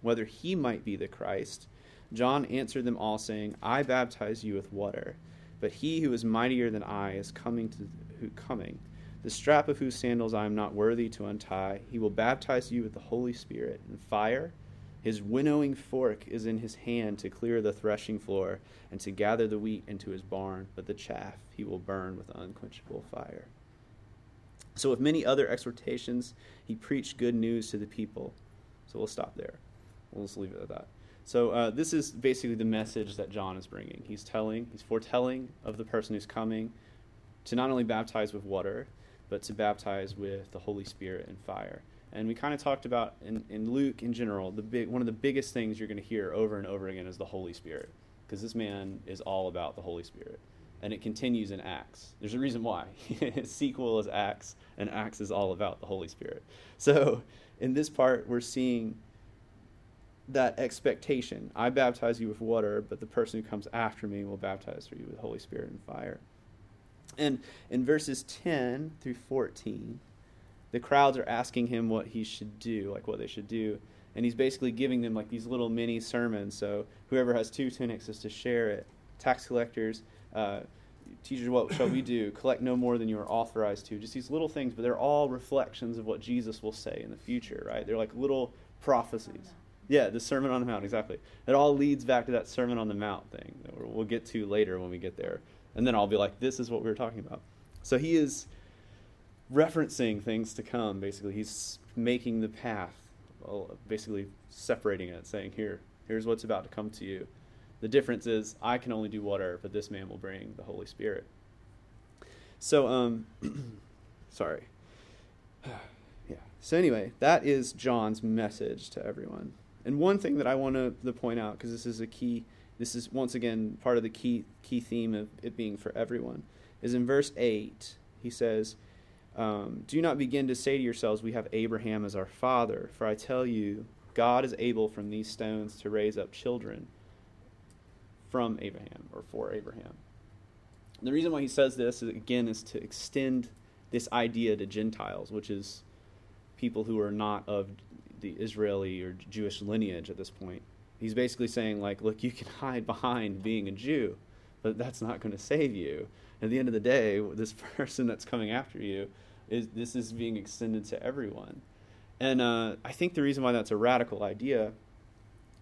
whether he might be the Christ, John answered them all, saying, "I baptize you with water, but he who is mightier than I is coming, the strap of whose sandals I am not worthy to untie. He will baptize you with the Holy Spirit and fire. His winnowing fork is in his hand to clear the threshing floor and to gather the wheat into his barn, but the chaff he will burn with unquenchable fire." So with many other exhortations, he preached good news to the people. So we'll stop there. We'll just leave it at that. So this is basically the message that John is bringing. He's foretelling of the person who's coming to not only baptize with water, but to baptize with the Holy Spirit and fire. And we kind of talked about in Luke in general, one of the biggest things you're going to hear over and over again is the Holy Spirit, because this man is all about the Holy Spirit. And it continues in Acts. There's a reason why. His sequel is Acts, and Acts is all about the Holy Spirit. So in this part, we're seeing that expectation. I baptize you with water, but the person who comes after me will baptize you with the Holy Spirit and fire. And in verses 10 through 14, the crowds are asking him what he should do, like what they should do. And he's basically giving them like these little mini sermons. So whoever has 2 tunics is to share it. Tax collectors, teachers, what shall we do? Collect no more than you are authorized to. Just these little things, but they're all reflections of what Jesus will say in the future, right? They're like little prophecies. Yeah, the Sermon on the Mount, exactly. It all leads back to that Sermon on the Mount thing that we'll get to later when we get there. And then I'll be like, this is what we were talking about. So he is referencing things to come, basically. He's making the path, basically separating it, saying, here's what's about to come to you. The difference is I can only do water, but this man will bring the Holy Spirit. So, sorry. Yeah. So anyway, that is John's message to everyone. And one thing that I want to point out, because this is once again part of the key theme of it being for everyone, is in verse 8, he says, "Do not begin to say to yourselves, we have Abraham as our father, for I tell you, God is able from these stones to raise up children from Abraham," or for Abraham. And the reason why he says this, is to extend this idea to Gentiles, which is people who are not of the Israeli or Jewish lineage at this point. He's basically saying, like, look, you can hide behind being a Jew, but that's not going to save you. At the end of the day, this person that's coming after you, this is being extended to everyone. And I think the reason why that's a radical idea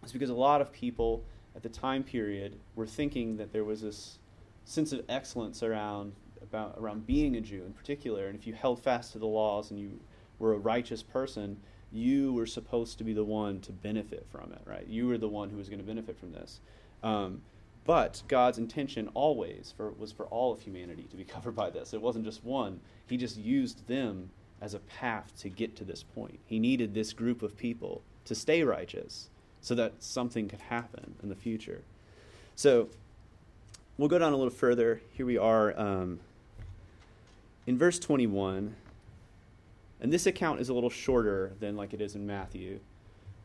is because a lot of people at the time period were thinking that there was this sense of excellence around being a Jew in particular. And if you held fast to the laws and you were a righteous person, you were supposed to be the one to benefit from it, right? You were the one who was going to benefit from this. But God's intention always was for all of humanity to be covered by this. It wasn't just one. He just used them as a path to get to this point. He needed this group of people to stay righteous so that something could happen in the future. So we'll go down a little further. Here we are in verse 21. And this account is a little shorter than like it is in Matthew.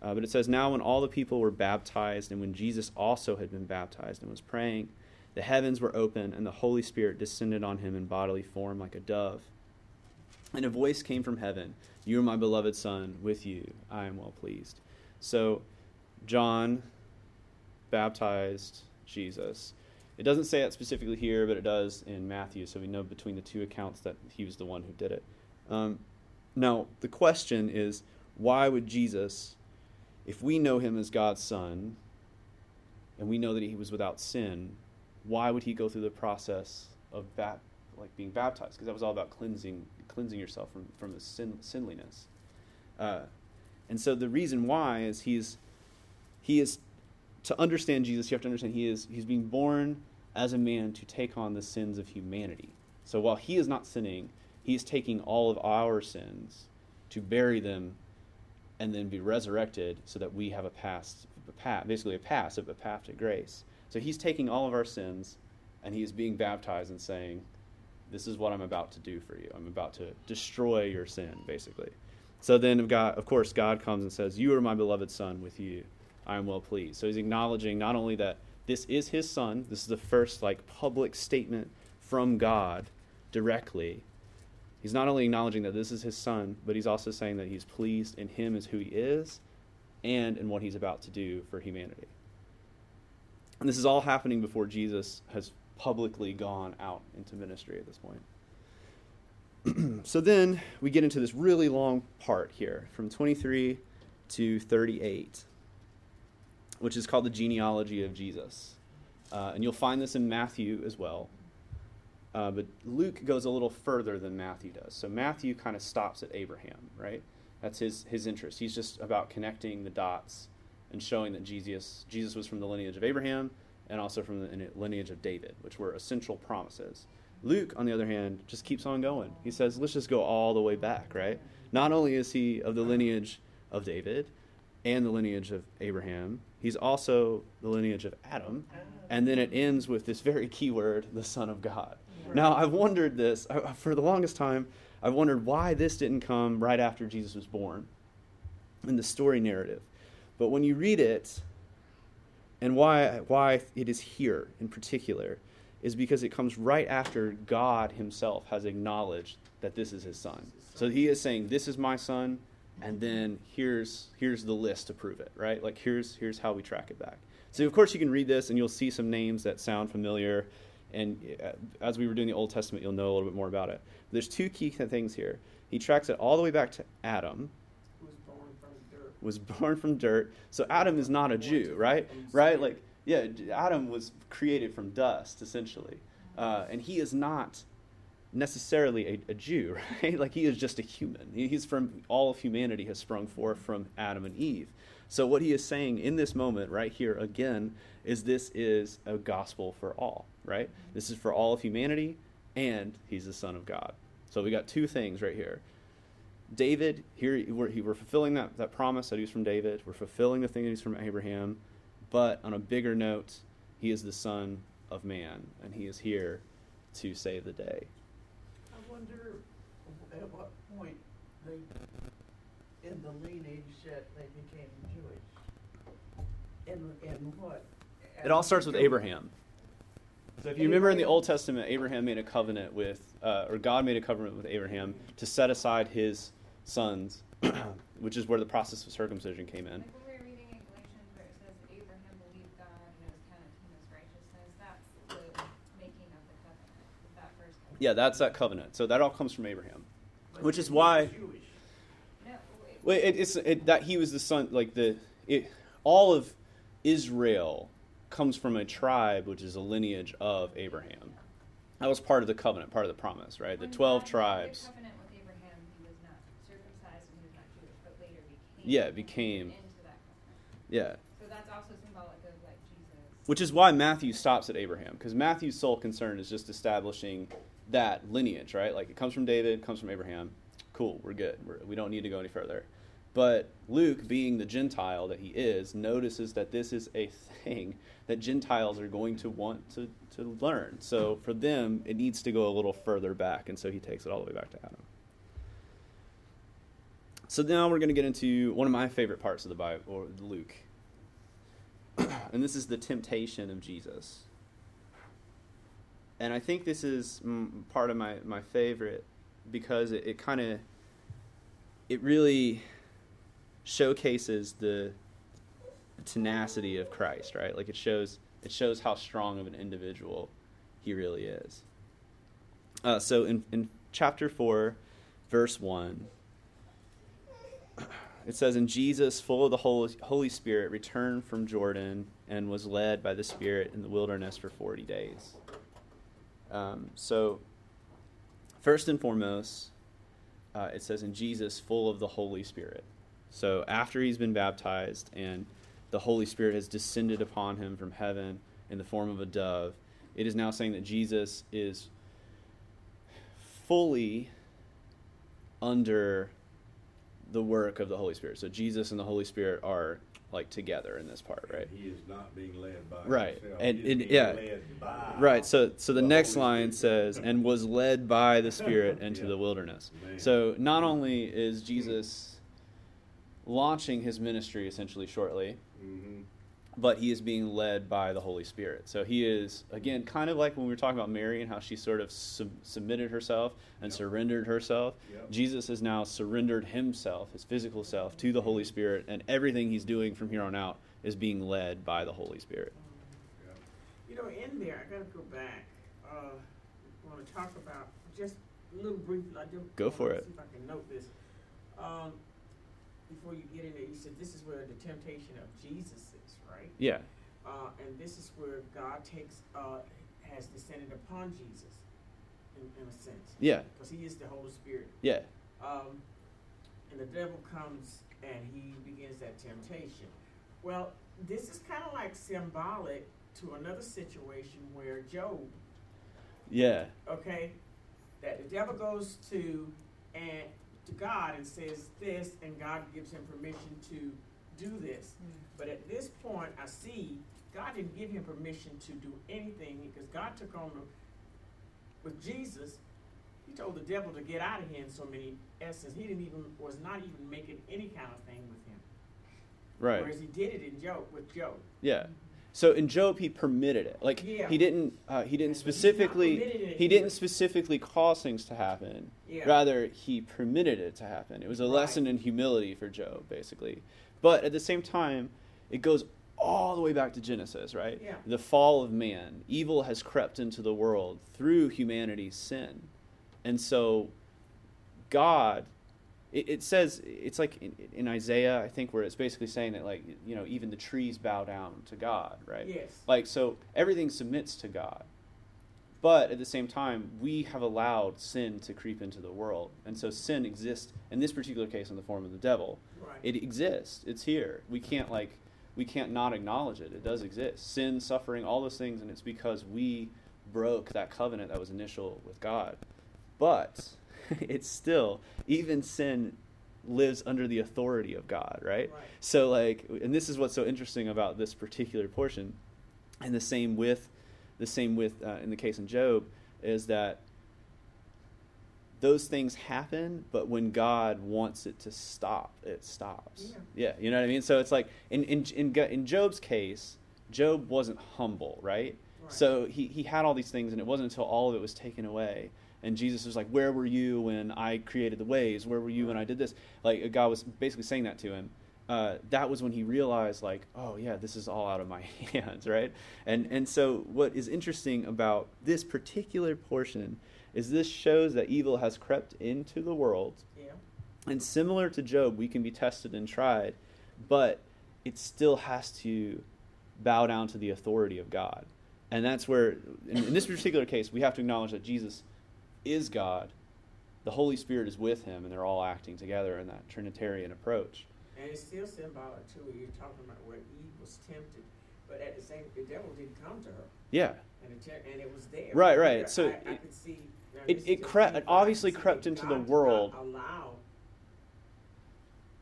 But it says, "Now when all the people were baptized, and when Jesus also had been baptized and was praying, the heavens were open, and the Holy Spirit descended on him in bodily form like a dove. And a voice came from heaven, 'You are my beloved Son, with you I am well pleased.'" So John baptized Jesus. It doesn't say that specifically here, but it does in Matthew, so we know between the two accounts that he was the one who did it. Now, the question is, why would Jesus... If we know him as God's son, and we know that he was without sin, why would he go through the process of being baptized? Because that was all about cleansing yourself from his sinliness. And so the reason why is he is to understand Jesus. You have to understand he's being born as a man to take on the sins of humanity. So while he is not sinning, he is taking all of our sins to bury them and then be resurrected so that we have a path to grace. So he's taking all of our sins, and he is being baptized and saying, this is what I'm about to do for you. I'm about to destroy your sin, basically. So then, God comes and says, "You are my beloved son, with you I am well pleased." So he's acknowledging not only that this is his son, this is the first public statement from God directly. He's not only acknowledging that this is his son, but he's also saying that he's pleased in him as who he is and in what he's about to do for humanity. And this is all happening before Jesus has publicly gone out into ministry at this point. So then we get into this really long part here, from 23 to 38, which is called the genealogy of Jesus. And you'll find this in Matthew as well. But Luke goes a little further than Matthew does. So Matthew kind of stops at Abraham, right? That's his interest. He's just about connecting the dots and showing that Jesus was from the lineage of Abraham and also from the lineage of David, which were essential promises. Luke, on the other hand, just keeps on going. He says, let's just go all the way back, right? Not only is he of the lineage of David and the lineage of Abraham, he's also the lineage of Adam. And then it ends with this very key word, the Son of God. Now, I've wondered this. For the longest time, I've wondered why this didn't come right after Jesus was born in the story narrative. But when you read it, and why it is here in particular, is because it comes right after God himself has acknowledged that this is his son. So he is saying, this is my son, and then here's the list to prove it, right? Here's how we track it back. So, of course, you can read this, and you'll see some names that sound familiar. And as we were doing the Old Testament, you'll know a little bit more about it. There's two key things here. He tracks it all the way back to Adam. Was born from dirt. So Adam is not a Jew, right? Right? Adam was created from dust, essentially. And he is not necessarily a Jew, right? He is just a human. He's from, all of humanity has sprung forth from Adam and Eve. So what he is saying in this moment right here again is this is a gospel for all, right? This is for all of humanity, and he's the Son of God. So we got two things right here. David, we're fulfilling that promise that he's from David. We're fulfilling the thing that he's from Abraham. But on a bigger note, he is the Son of Man, and he is here to save the day. I wonder at what point in the lineage that they became Jewish. In what? It all starts with Abraham. So if you remember in the Old Testament, Abraham made a covenant or God made a covenant with Abraham to set aside his sons, which is where the process of circumcision came in. Like when we're reading in Galatians where it says Abraham believed God and it was counted to him as righteousness, that's the making of the covenant, that first covenant. Yeah, that's that covenant. So that all comes from Abraham, which is why... Well, that he was the son, all of Israel comes from a tribe, which is a lineage of Abraham. That was part of the covenant, part of the promise, right? The 12 tribes. The covenant with Abraham, he was not circumcised and he was not Jewish, but later became Yeah, became. Into that covenant. Yeah. So that's also symbolic of like Jesus. Which is why Matthew stops at Abraham, because Matthew's sole concern is just establishing that lineage, right? Like it comes from David, it comes from Abraham. Cool, we're good. We don't need to go any further. But Luke, being the Gentile that he is, notices that this is a thing that Gentiles are going to want to learn. So for them, it needs to go a little further back, and so he takes it all the way back to Adam. So now we're going to get into one of my favorite parts of the Bible, or Luke. And this is the temptation of Jesus. And I think this is part of my favorite because it really showcases the tenacity of Christ, right? Like it shows how strong of an individual he really is. So in chapter 4, verse 1, it says, "And Jesus, full of the Holy Spirit, returned from Jordan and was led by the Spirit in the wilderness for 40 days. So first and foremost, it says, "And Jesus, full of the Holy Spirit." So after he's been baptized and the Holy Spirit has descended upon him from heaven in the form of a dove, it is now saying that Jesus is fully under the work of the Holy Spirit. So Jesus and the Holy Spirit are like together in this part, right? He is not being led by himself. So the next line says, "And was led by the Spirit into the wilderness." Man. So not only is Jesus launching his ministry essentially shortly, mm-hmm. but he is being led by the Holy Spirit. So he is, again, kind of like when we were talking about Mary and how she sort of submitted herself and yep. surrendered herself. Yep. Jesus has now surrendered himself, his physical self, to the Holy Spirit, and everything he's doing from here on out is being led by the Holy Spirit. You know, in there, I got to go back. I want to talk about just a little briefly. Go for it. See if I can note this. Before you get in there, you said this is where the temptation of Jesus is, right? Yeah. And this is where God has descended upon Jesus, in a sense. Yeah. Because he is the Holy Spirit. Yeah. And the devil comes and he begins that temptation. Well, this is kind of like symbolic to another situation where Job. Yeah. Okay? That the devil goes to God and says this, and God gives him permission to do this. But at this point, I see God didn't give him permission to do anything because God took on with Jesus. He told the devil to get out of here in so many essence. He was not even making any kind of thing with him. Right. Whereas he did it in Job with Job. Yeah. So in Job, he permitted it. Like yeah. he didn't specifically cause things to happen. Yeah. Rather, he permitted it to happen. It was a lesson in humility for Job, basically. But at the same time, it goes all the way back to Genesis, right? Yeah. The fall of man, evil has crept into the world through humanity's sin, and so God. It says, it's like in Isaiah, I think, where it's basically saying that, like, you know, even the trees bow down to God, right? Yes. Like, so everything submits to God. But at the same time, we have allowed sin to creep into the world. And so sin exists, in this particular case, in the form of the devil. Right. It exists. It's here. We can't not acknowledge it. It does exist. Sin, suffering, all those things, and it's because we broke that covenant that was initial with God. But it's still, even sin lives under the authority of God, right? So like, and this is what's so interesting about this particular portion, and the same with in the case in Job, is that those things happen, but when God wants it to stop, it stops. Yeah, you know what I mean? So it's like, in Job's case, Job wasn't humble, right? So he had all these things, and it wasn't until all of it was taken away. And Jesus was like, "Where were you when I created the waves? Where were you when I did this?" Like, God was basically saying that to him. That was when he realized, like, oh, yeah, this is all out of my hands, right? And so what is interesting about this particular portion is this shows that evil has crept into the world. Yeah. And similar to Job, we can be tested and tried, but it still has to bow down to the authority of God. And that's where, in this particular case, we have to acknowledge that Jesus is God, the Holy Spirit is with him, and they're all acting together in that Trinitarian approach. And it's still symbolic too. You're talking about where Eve was tempted, but at the same, the devil didn't come to her. Yeah. And it was there. Right, right. Where so I could see. It obviously crept into God the world. Did not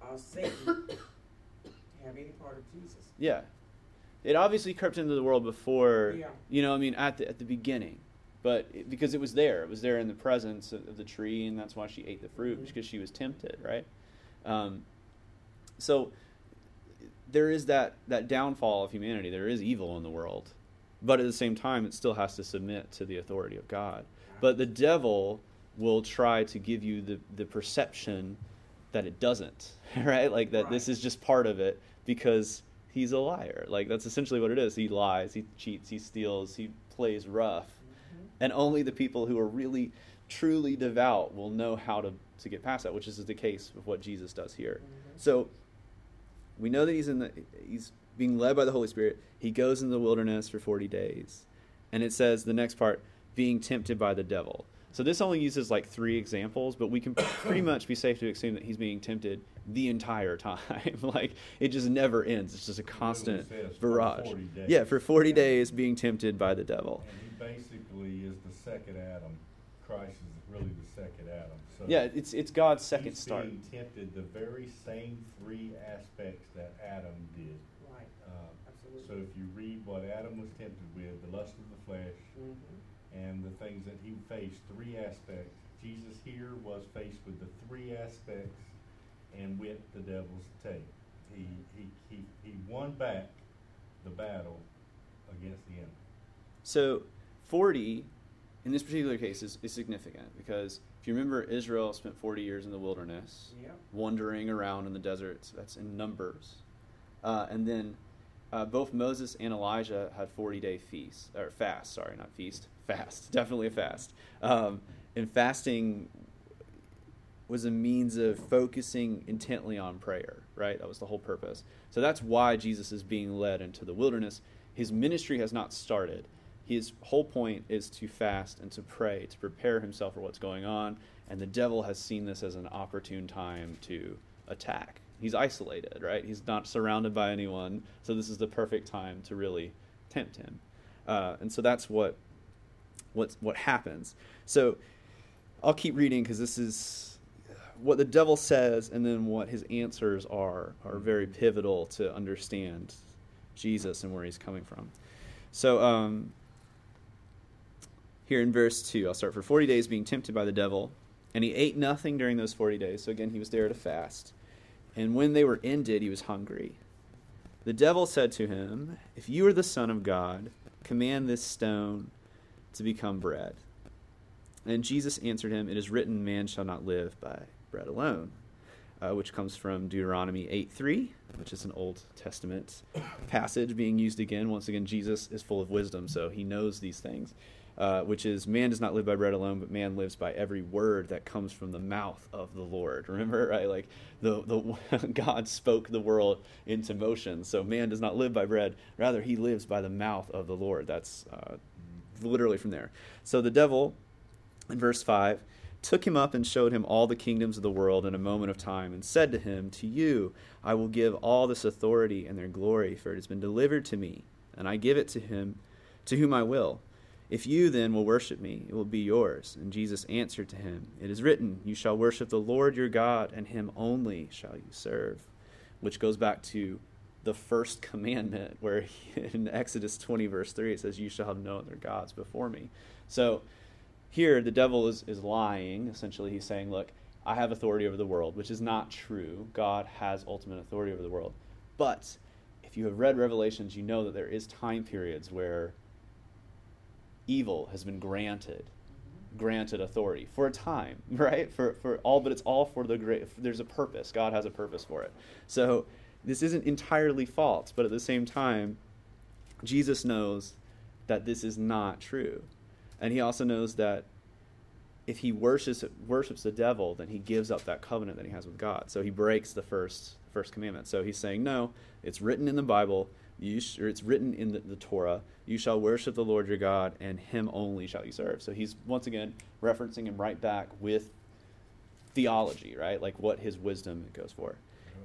allow Satan to have any part of Jesus. Yeah. It obviously crept into the world before, at the beginning. But because it was there in the presence of the tree, and that's why she ate the fruit, because she was tempted, right? So there is that downfall of humanity. There is evil in the world. But at the same time, it still has to submit to the authority of God. But the devil will try to give you the perception that it doesn't, right? Like that this is just part of it because he's a liar. Like that's essentially what it is. He lies, he cheats, he steals, he plays rough. Mm-hmm. And only the people who are really, truly devout will know how to get past that, which is the case of what Jesus does here. Mm-hmm. So we know that he's being led by the Holy Spirit. He goes in the wilderness for 40 days. And it says the next part, being tempted by the devil. So this only uses like 3 examples, but we can pretty much be safe to assume that he's being tempted the entire time. Like it just never ends. It's just a constant barrage. For 40 days being tempted by the devil. And he basically is the second Adam. Christ is really the second Adam. So it's God's second start. He's being tempted the very same 3 aspects that Adam did. Right. Absolutely. So if you read what Adam was tempted with, the lust of the flesh. Mm-hmm. And the things that he faced, 3 aspects. Jesus here was faced with the 3 aspects and with the devil's tape. He won back the battle against the enemy. So 40, in this particular case, is significant because if you remember, Israel spent 40 years in the wilderness, wandering around in the deserts. That's in Numbers. And then both Moses and Elijah had 40-day feasts, or fast, sorry, not feast. Fast, definitely a fast. And fasting was a means of focusing intently on prayer, right? That was the whole purpose. So that's why Jesus is being led into the wilderness. His ministry has not started. His whole point is to fast and to pray, to prepare himself for what's going on. And the devil has seen this as an opportune time to attack. He's isolated, right? He's not surrounded by anyone. So this is the perfect time to really tempt him. And so that's what happens. So I'll keep reading because this is what the devil says and then what his answers are very pivotal to understand Jesus and where he's coming from. So here in verse 2, I'll start. For 40 days being tempted by the devil, and he ate nothing during those 40 days. So again, he was there to fast. And when they were ended, he was hungry. The devil said to him, "If you are the Son of God, command this stone to become bread." And Jesus answered him, "It is written, man shall not live by bread alone," which comes from Deuteronomy 8:3, which is an Old Testament passage being used again. Once again, Jesus is full of wisdom, so he knows these things, which is, man does not live by bread alone, but man lives by every word that comes from the mouth of the Lord. Remember, right? Like the God spoke the world into motion, so man does not live by bread. Rather, he lives by the mouth of the Lord. That's literally from there. So the devil, in verse 5, took him up and showed him all the kingdoms of the world in a moment of time and said to him, "To you I will give all this authority and their glory, for it has been delivered to me, and I give it to him, to whom I will. If you then will worship me, it will be yours." And Jesus answered to him, "It is written, you shall worship the Lord your God, and him only shall you serve," which goes back to the first commandment where in Exodus 20 verse 3 it says, "You shall have no other gods before me." So here the devil is lying. Essentially he's saying, look, I have authority over the world, which is not true. God has ultimate authority over the world. But if you have read Revelations, you know that there is time periods where evil has been granted authority for a time, right? For all, but it's all for the great. There's a purpose. God has a purpose for it. So this isn't entirely false, but at the same time, Jesus knows that this is not true. And he also knows that if he worships the devil, then he gives up that covenant that he has with God. So he breaks the first commandment. So he's saying, no, it's written in the Bible, it's written in the Torah, you shall worship the Lord your God, and him only shall you serve. So he's, once again, referencing him right back with theology, right? Like what his wisdom goes for.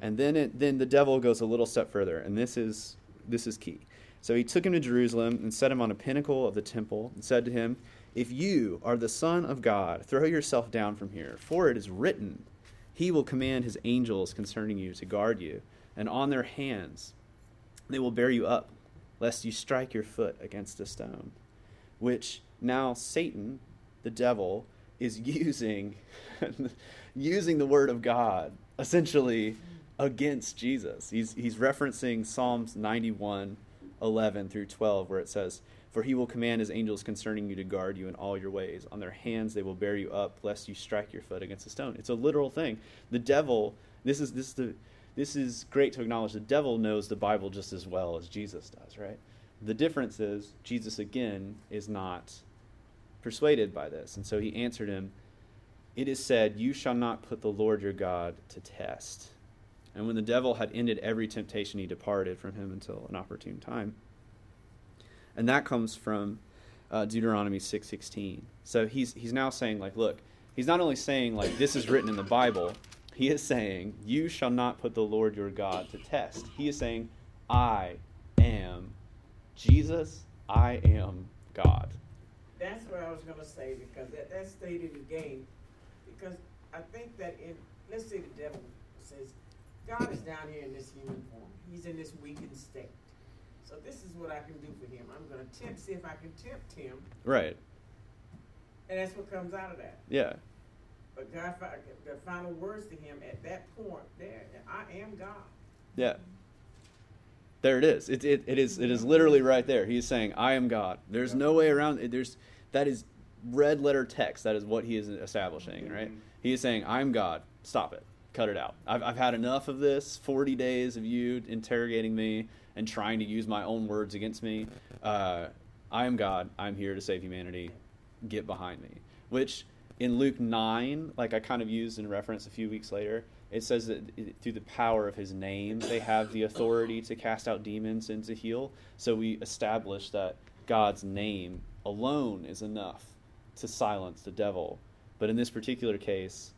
And then the devil goes a little step further, and this is key. So he took him to Jerusalem and set him on a pinnacle of the temple and said to him, "If you are the Son of God, throw yourself down from here, for it is written, he will command his angels concerning you to guard you, and on their hands they will bear you up, lest you strike your foot against a stone," which now Satan, the devil, is using the word of God, essentially, against Jesus. He's referencing Psalms 91:11-12, where it says, "For he will command his angels concerning you to guard you in all your ways. On their hands they will bear you up, lest you strike your foot against a stone." It's a literal thing. The devil, this is great to acknowledge, the devil knows the Bible just as well as Jesus does, right? The difference is Jesus, again, is not persuaded by this. And so he answered him, "It is said, you shall not put the Lord your God to test." And when the devil had ended every temptation, he departed from him until an opportune time. And that comes from Deuteronomy 6:16. So he's now saying, like, look, he's not only saying, like, this is written in the Bible. He is saying, you shall not put the Lord your God to test. He is saying, I am Jesus. I am God. That's what I was going to say, because that stayed in the game. Because I think that let's say the devil says, God is down here in this human form. He's in this weakened state. So this is what I can do for him. I'm going to see if I can tempt him. Right. And that's what comes out of that. Yeah. But God, the final words to him at that point, there, I am God. Yeah. There it is. It is literally right there. He is saying, I am God. There's no way around it. That is red letter text. That is what he is establishing, right? Mm-hmm. He is saying, I am God. Stop it. Cut it out. I've had enough of this 40 days of you interrogating me and trying to use my own words against me. I am God. I'm here to save humanity. Get behind me. Which in Luke 9, like I kind of used in reference a few weeks later, it says that through the power of his name, they have the authority to cast out demons and to heal. So we establish that God's name alone is enough to silence the devil. But in this particular case,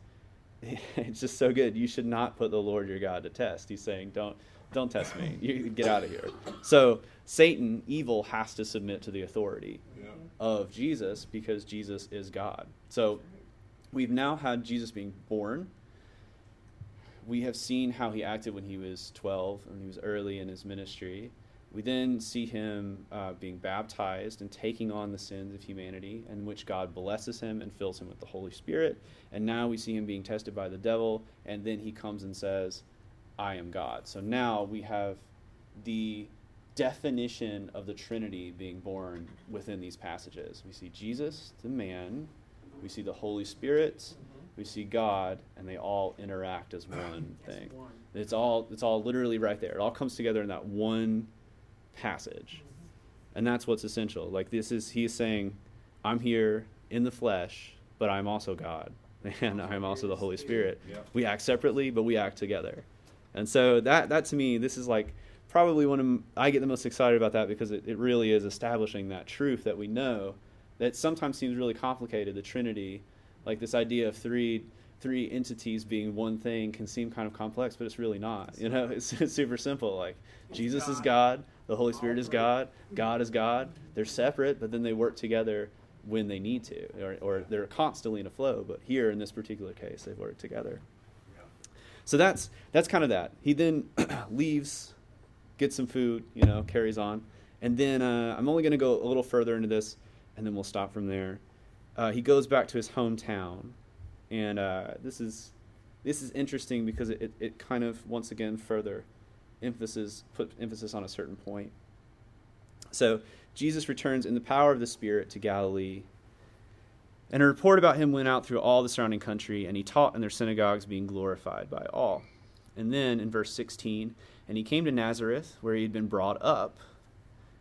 it's just so good. You should not put the Lord your God to test. He's saying, don't test me. You get out of here. So Satan, evil, has to submit to the authority of Jesus, because Jesus is God. So we've now had Jesus being born. We have seen how he acted when he was 12, when he was early in his ministry. We then see him being baptized and taking on the sins of humanity, in which God blesses him and fills him with the Holy Spirit. And now we see him being tested by the devil, and then he comes and says, I am God. So now we have the definition of the Trinity being born within these passages. We see Jesus, the man. We see the Holy Spirit. We see God, and they all interact as one thing. It's all literally right there. It all comes together in that one passage, and that's what's essential. Like, he's saying, I'm here in the flesh, but I'm also God, and I'm also the Holy Spirit. Yeah. We act separately, but we act together. And so that to me, this is like probably I get the most excited about, that because it really is establishing that truth that we know that sometimes seems really complicated, the Trinity. Like, this idea of three entities being one thing can seem kind of complex, but it's really not. You know, it's super simple. Like, Jesus is God, the Holy Spirit is God, God is God. They're separate, but then they work together when they need to, or they're constantly in a flow. But here, in this particular case, they work together. So that's kind of that. He then leaves, gets some food, carries on. And then I'm only going to go a little further into this, and then we'll stop from there. He goes back to his hometown, and this is interesting because it kind of once again further put emphasis on a certain point. So Jesus returns in the power of the Spirit to Galilee, and a report about him went out through all the surrounding country, and he taught in their synagogues, being glorified by all. And then in verse 16, and he came to Nazareth, where he had been brought up,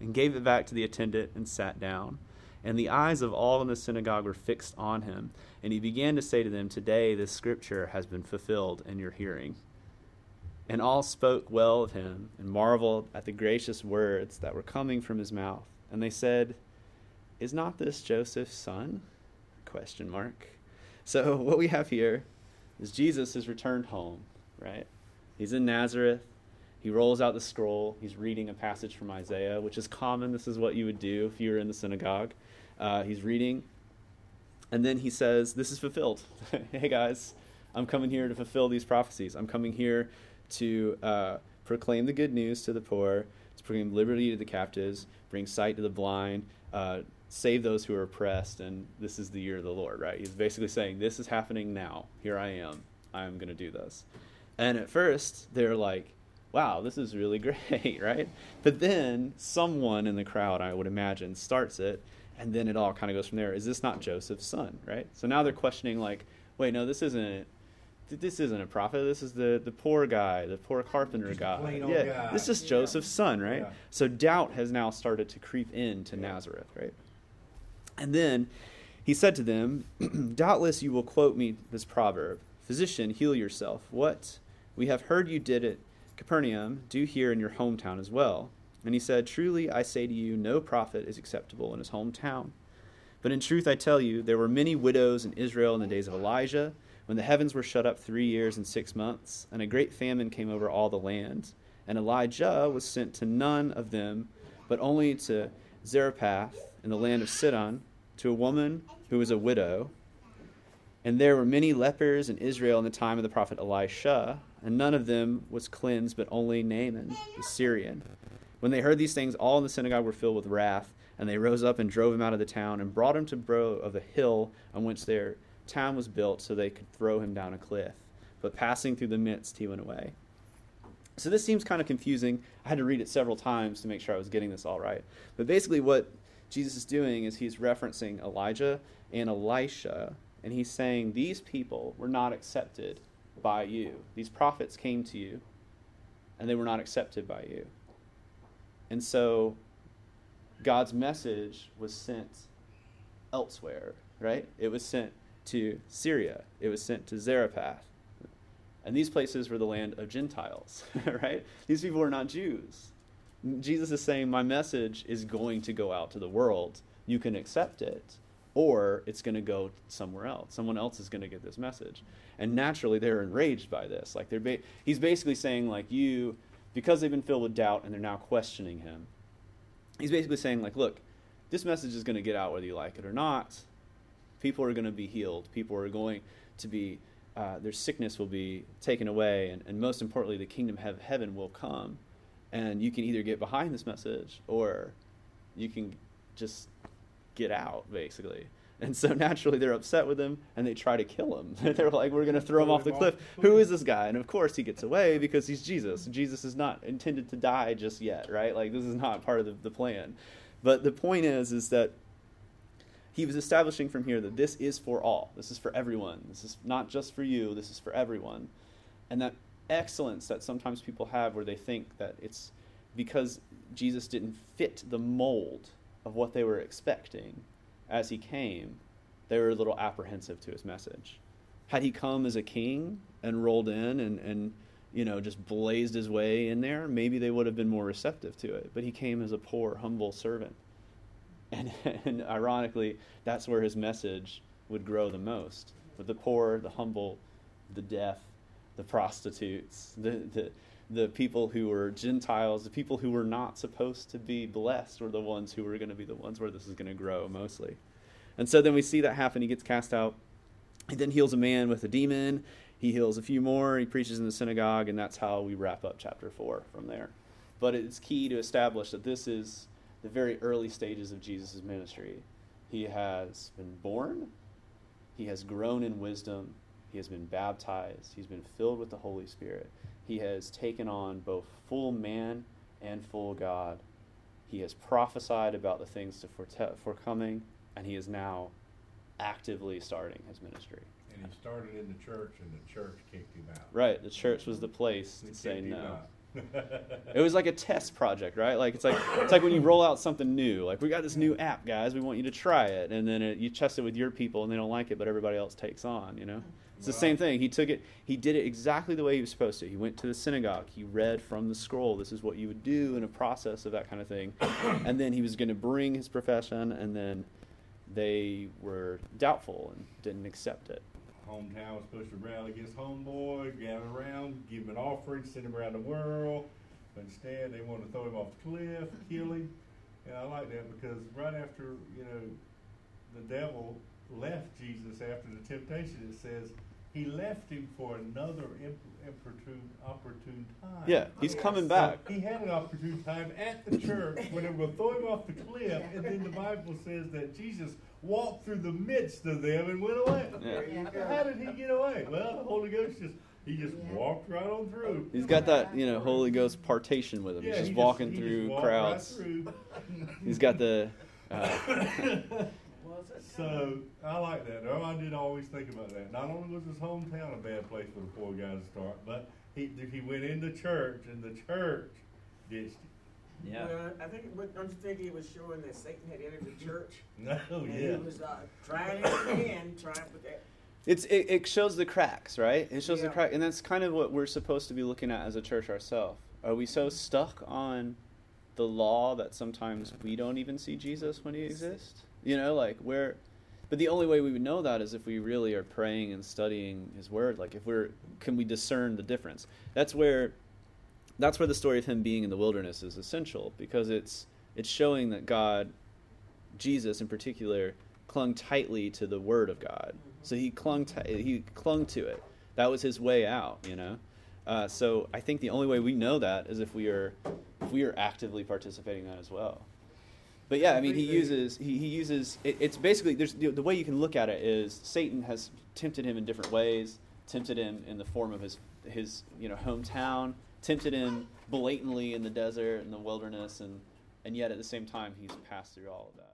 and gave it back to the attendant and sat down. And the eyes of all in the synagogue were fixed on him. And he began to say to them, "Today this scripture has been fulfilled in your hearing." And all spoke well of him and marveled at the gracious words that were coming from his mouth. And they said, "Is not this Joseph's son?" So what we have here is Jesus has returned home, right? He's in Nazareth. He rolls out the scroll. He's reading a passage from Isaiah, which is common. This is what you would do if you were in the synagogue. He's reading. And then he says, "This is fulfilled." Hey, guys, I'm coming here to fulfill these prophecies. I'm coming here to proclaim the good news to the poor, to proclaim liberty to the captives, bring sight to the blind, save those who are oppressed, and this is the year of the Lord, right? He's basically saying, this is happening now. Here I am. I'm going to do this. And at first, they're like, wow, this is really great, right? But then someone in the crowd, I would imagine, starts it, and then it all kind of goes from there. Is this not Joseph's son, right? So now they're questioning, like, wait, no, this isn't a prophet. This is the poor guy, the poor carpenter guy. Yeah, this is Joseph's son, right? Yeah. So doubt has now started to creep into Nazareth, right? And then he said to them, "Doubtless you will quote me this proverb, 'Physician, heal yourself. What we have heard you did at Capernaum, do here in your hometown as well.' And he said, 'Truly I say to you, no prophet is acceptable in his hometown. But in truth I tell you, there were many widows in Israel in the days of Elijah, when the heavens were shut up 3 years and 6 months, and a great famine came over all the land. And Elijah was sent to none of them, but only to Zarephath in the land of Sidon, to a woman who was a widow. And there were many lepers in Israel in the time of the prophet Elisha, and none of them was cleansed, but only Naaman the Syrian.' When they heard these things, all in the synagogue were filled with wrath, and they rose up and drove him out of the town, and brought him to the brow of a hill on which their town was built, so they could throw him down a cliff. But passing through the midst, he went away." So this seems kind of confusing. I had to read it several times to make sure I was getting this all right. But basically what Jesus is doing is he's referencing Elijah and Elisha, and he's saying these people were not accepted by you. These prophets came to you, and they were not accepted by you. And so God's message was sent elsewhere, right? It was sent to Syria. It was sent to Zarephath. And these places were the land of Gentiles, right? These people were not Jews. Jesus is saying, my message is going to go out to the world. You can accept it, or it's going to go somewhere else. Someone else is going to get this message. And naturally, they're enraged by this. Like he's basically saying, like, you, because they've been filled with doubt and they're now questioning him, he's basically saying, like, look, this message is going to get out whether you like it or not. People are going to be healed. People are going to be their sickness will be taken away, and most importantly, the kingdom of heaven will come, and you can either get behind this message or you can just get out, basically. And so naturally, they're upset with him, and they try to kill him. They're like, we're going to throw him off the cliff. Who is this guy? And of course, he gets away because he's Jesus. Jesus is not intended to die just yet, right? Like, this is not part of the plan. But the point is that he was establishing from here that this is for all. This is for everyone. This is not just for you. This is for everyone. And that excellence that sometimes people have where they think that it's because Jesus didn't fit the mold of what they were expecting as he came, they were a little apprehensive to his message. Had he come as a king and rolled in and just blazed his way in there, maybe they would have been more receptive to it. But he came as a poor, humble servant. And ironically, that's where his message would grow the most, with the poor, the humble, the deaf, the prostitutes, the people who were Gentiles, the people who were not supposed to be blessed were the ones who were going to be the ones where this is going to grow mostly. And so then we see that happen. He gets cast out. He then heals a man with a demon. He heals a few more. He preaches in the synagogue, and that's how we wrap up chapter 4 from there. But it's key to establish that this is the very early stages of Jesus' ministry. He has been born, he has grown in wisdom, he has been baptized, he's been filled with the Holy Spirit, he has taken on both full man and full God, he has prophesied about the things to forecoming, and he is now actively starting his ministry. And he started in the church, and the church kicked him out. Right, the church was the place to say no. It was like a test project, right? Like it's like when you roll out something new. Like, we got this new app, guys. We want you to try it. And then you test it with your people, and they don't like it, but everybody else takes on, you know? It's the same thing. He took it. He did it exactly the way he was supposed to. He went to the synagogue. He read from the scroll. This is what you would do in a process of that kind of thing. And then he was going to bring his profession, and then they were doubtful and didn't accept it. Hometown was supposed to rally against homeboy, gather around, give him an offering, send him around the world. But instead, they wanted to throw him off the cliff, kill him. And I like that because right after, you know, the devil left Jesus after the temptation, it says he left him for another opportune time. Yeah, he's coming back. So he had an opportune time at the church when they were going to throw him off the cliff. And then the Bible says that Jesus walked through the midst of them and went away. Yeah. How did he get away? Well, the Holy Ghost just walked right on through. He's got that, you know, Holy Ghost partition with him. Yeah, he's just walking through crowds. Right through. He's got the... So, I like that. I did always think about that. Not only was his hometown a bad place for the poor guy to start, but he went in the church, and the church ditched him. Yeah. Well, don't you think he was showing that Satan had entered the church? No, and he was trying with that. It shows the cracks, right? It shows the crack, and that's kind of what we're supposed to be looking at as a church ourselves. Are we so stuck on the law that sometimes we don't even see Jesus when he exists? You know, like but the only way we would know that is if we really are praying and studying his word. Like, can we discern the difference? That's where the story of him being in the wilderness is essential, because it's showing that God, Jesus in particular, clung tightly to the Word of God. So he clung to it. That was his way out, you know. So I think the only way we know that is if we are actively participating in that as well. But yeah, I mean, it's basically, the way you can look at it is Satan has tempted him in different ways. Tempted him in the form of his you know, hometown. Tempted him blatantly in the desert and the wilderness, and yet at the same time he's passed through all of that.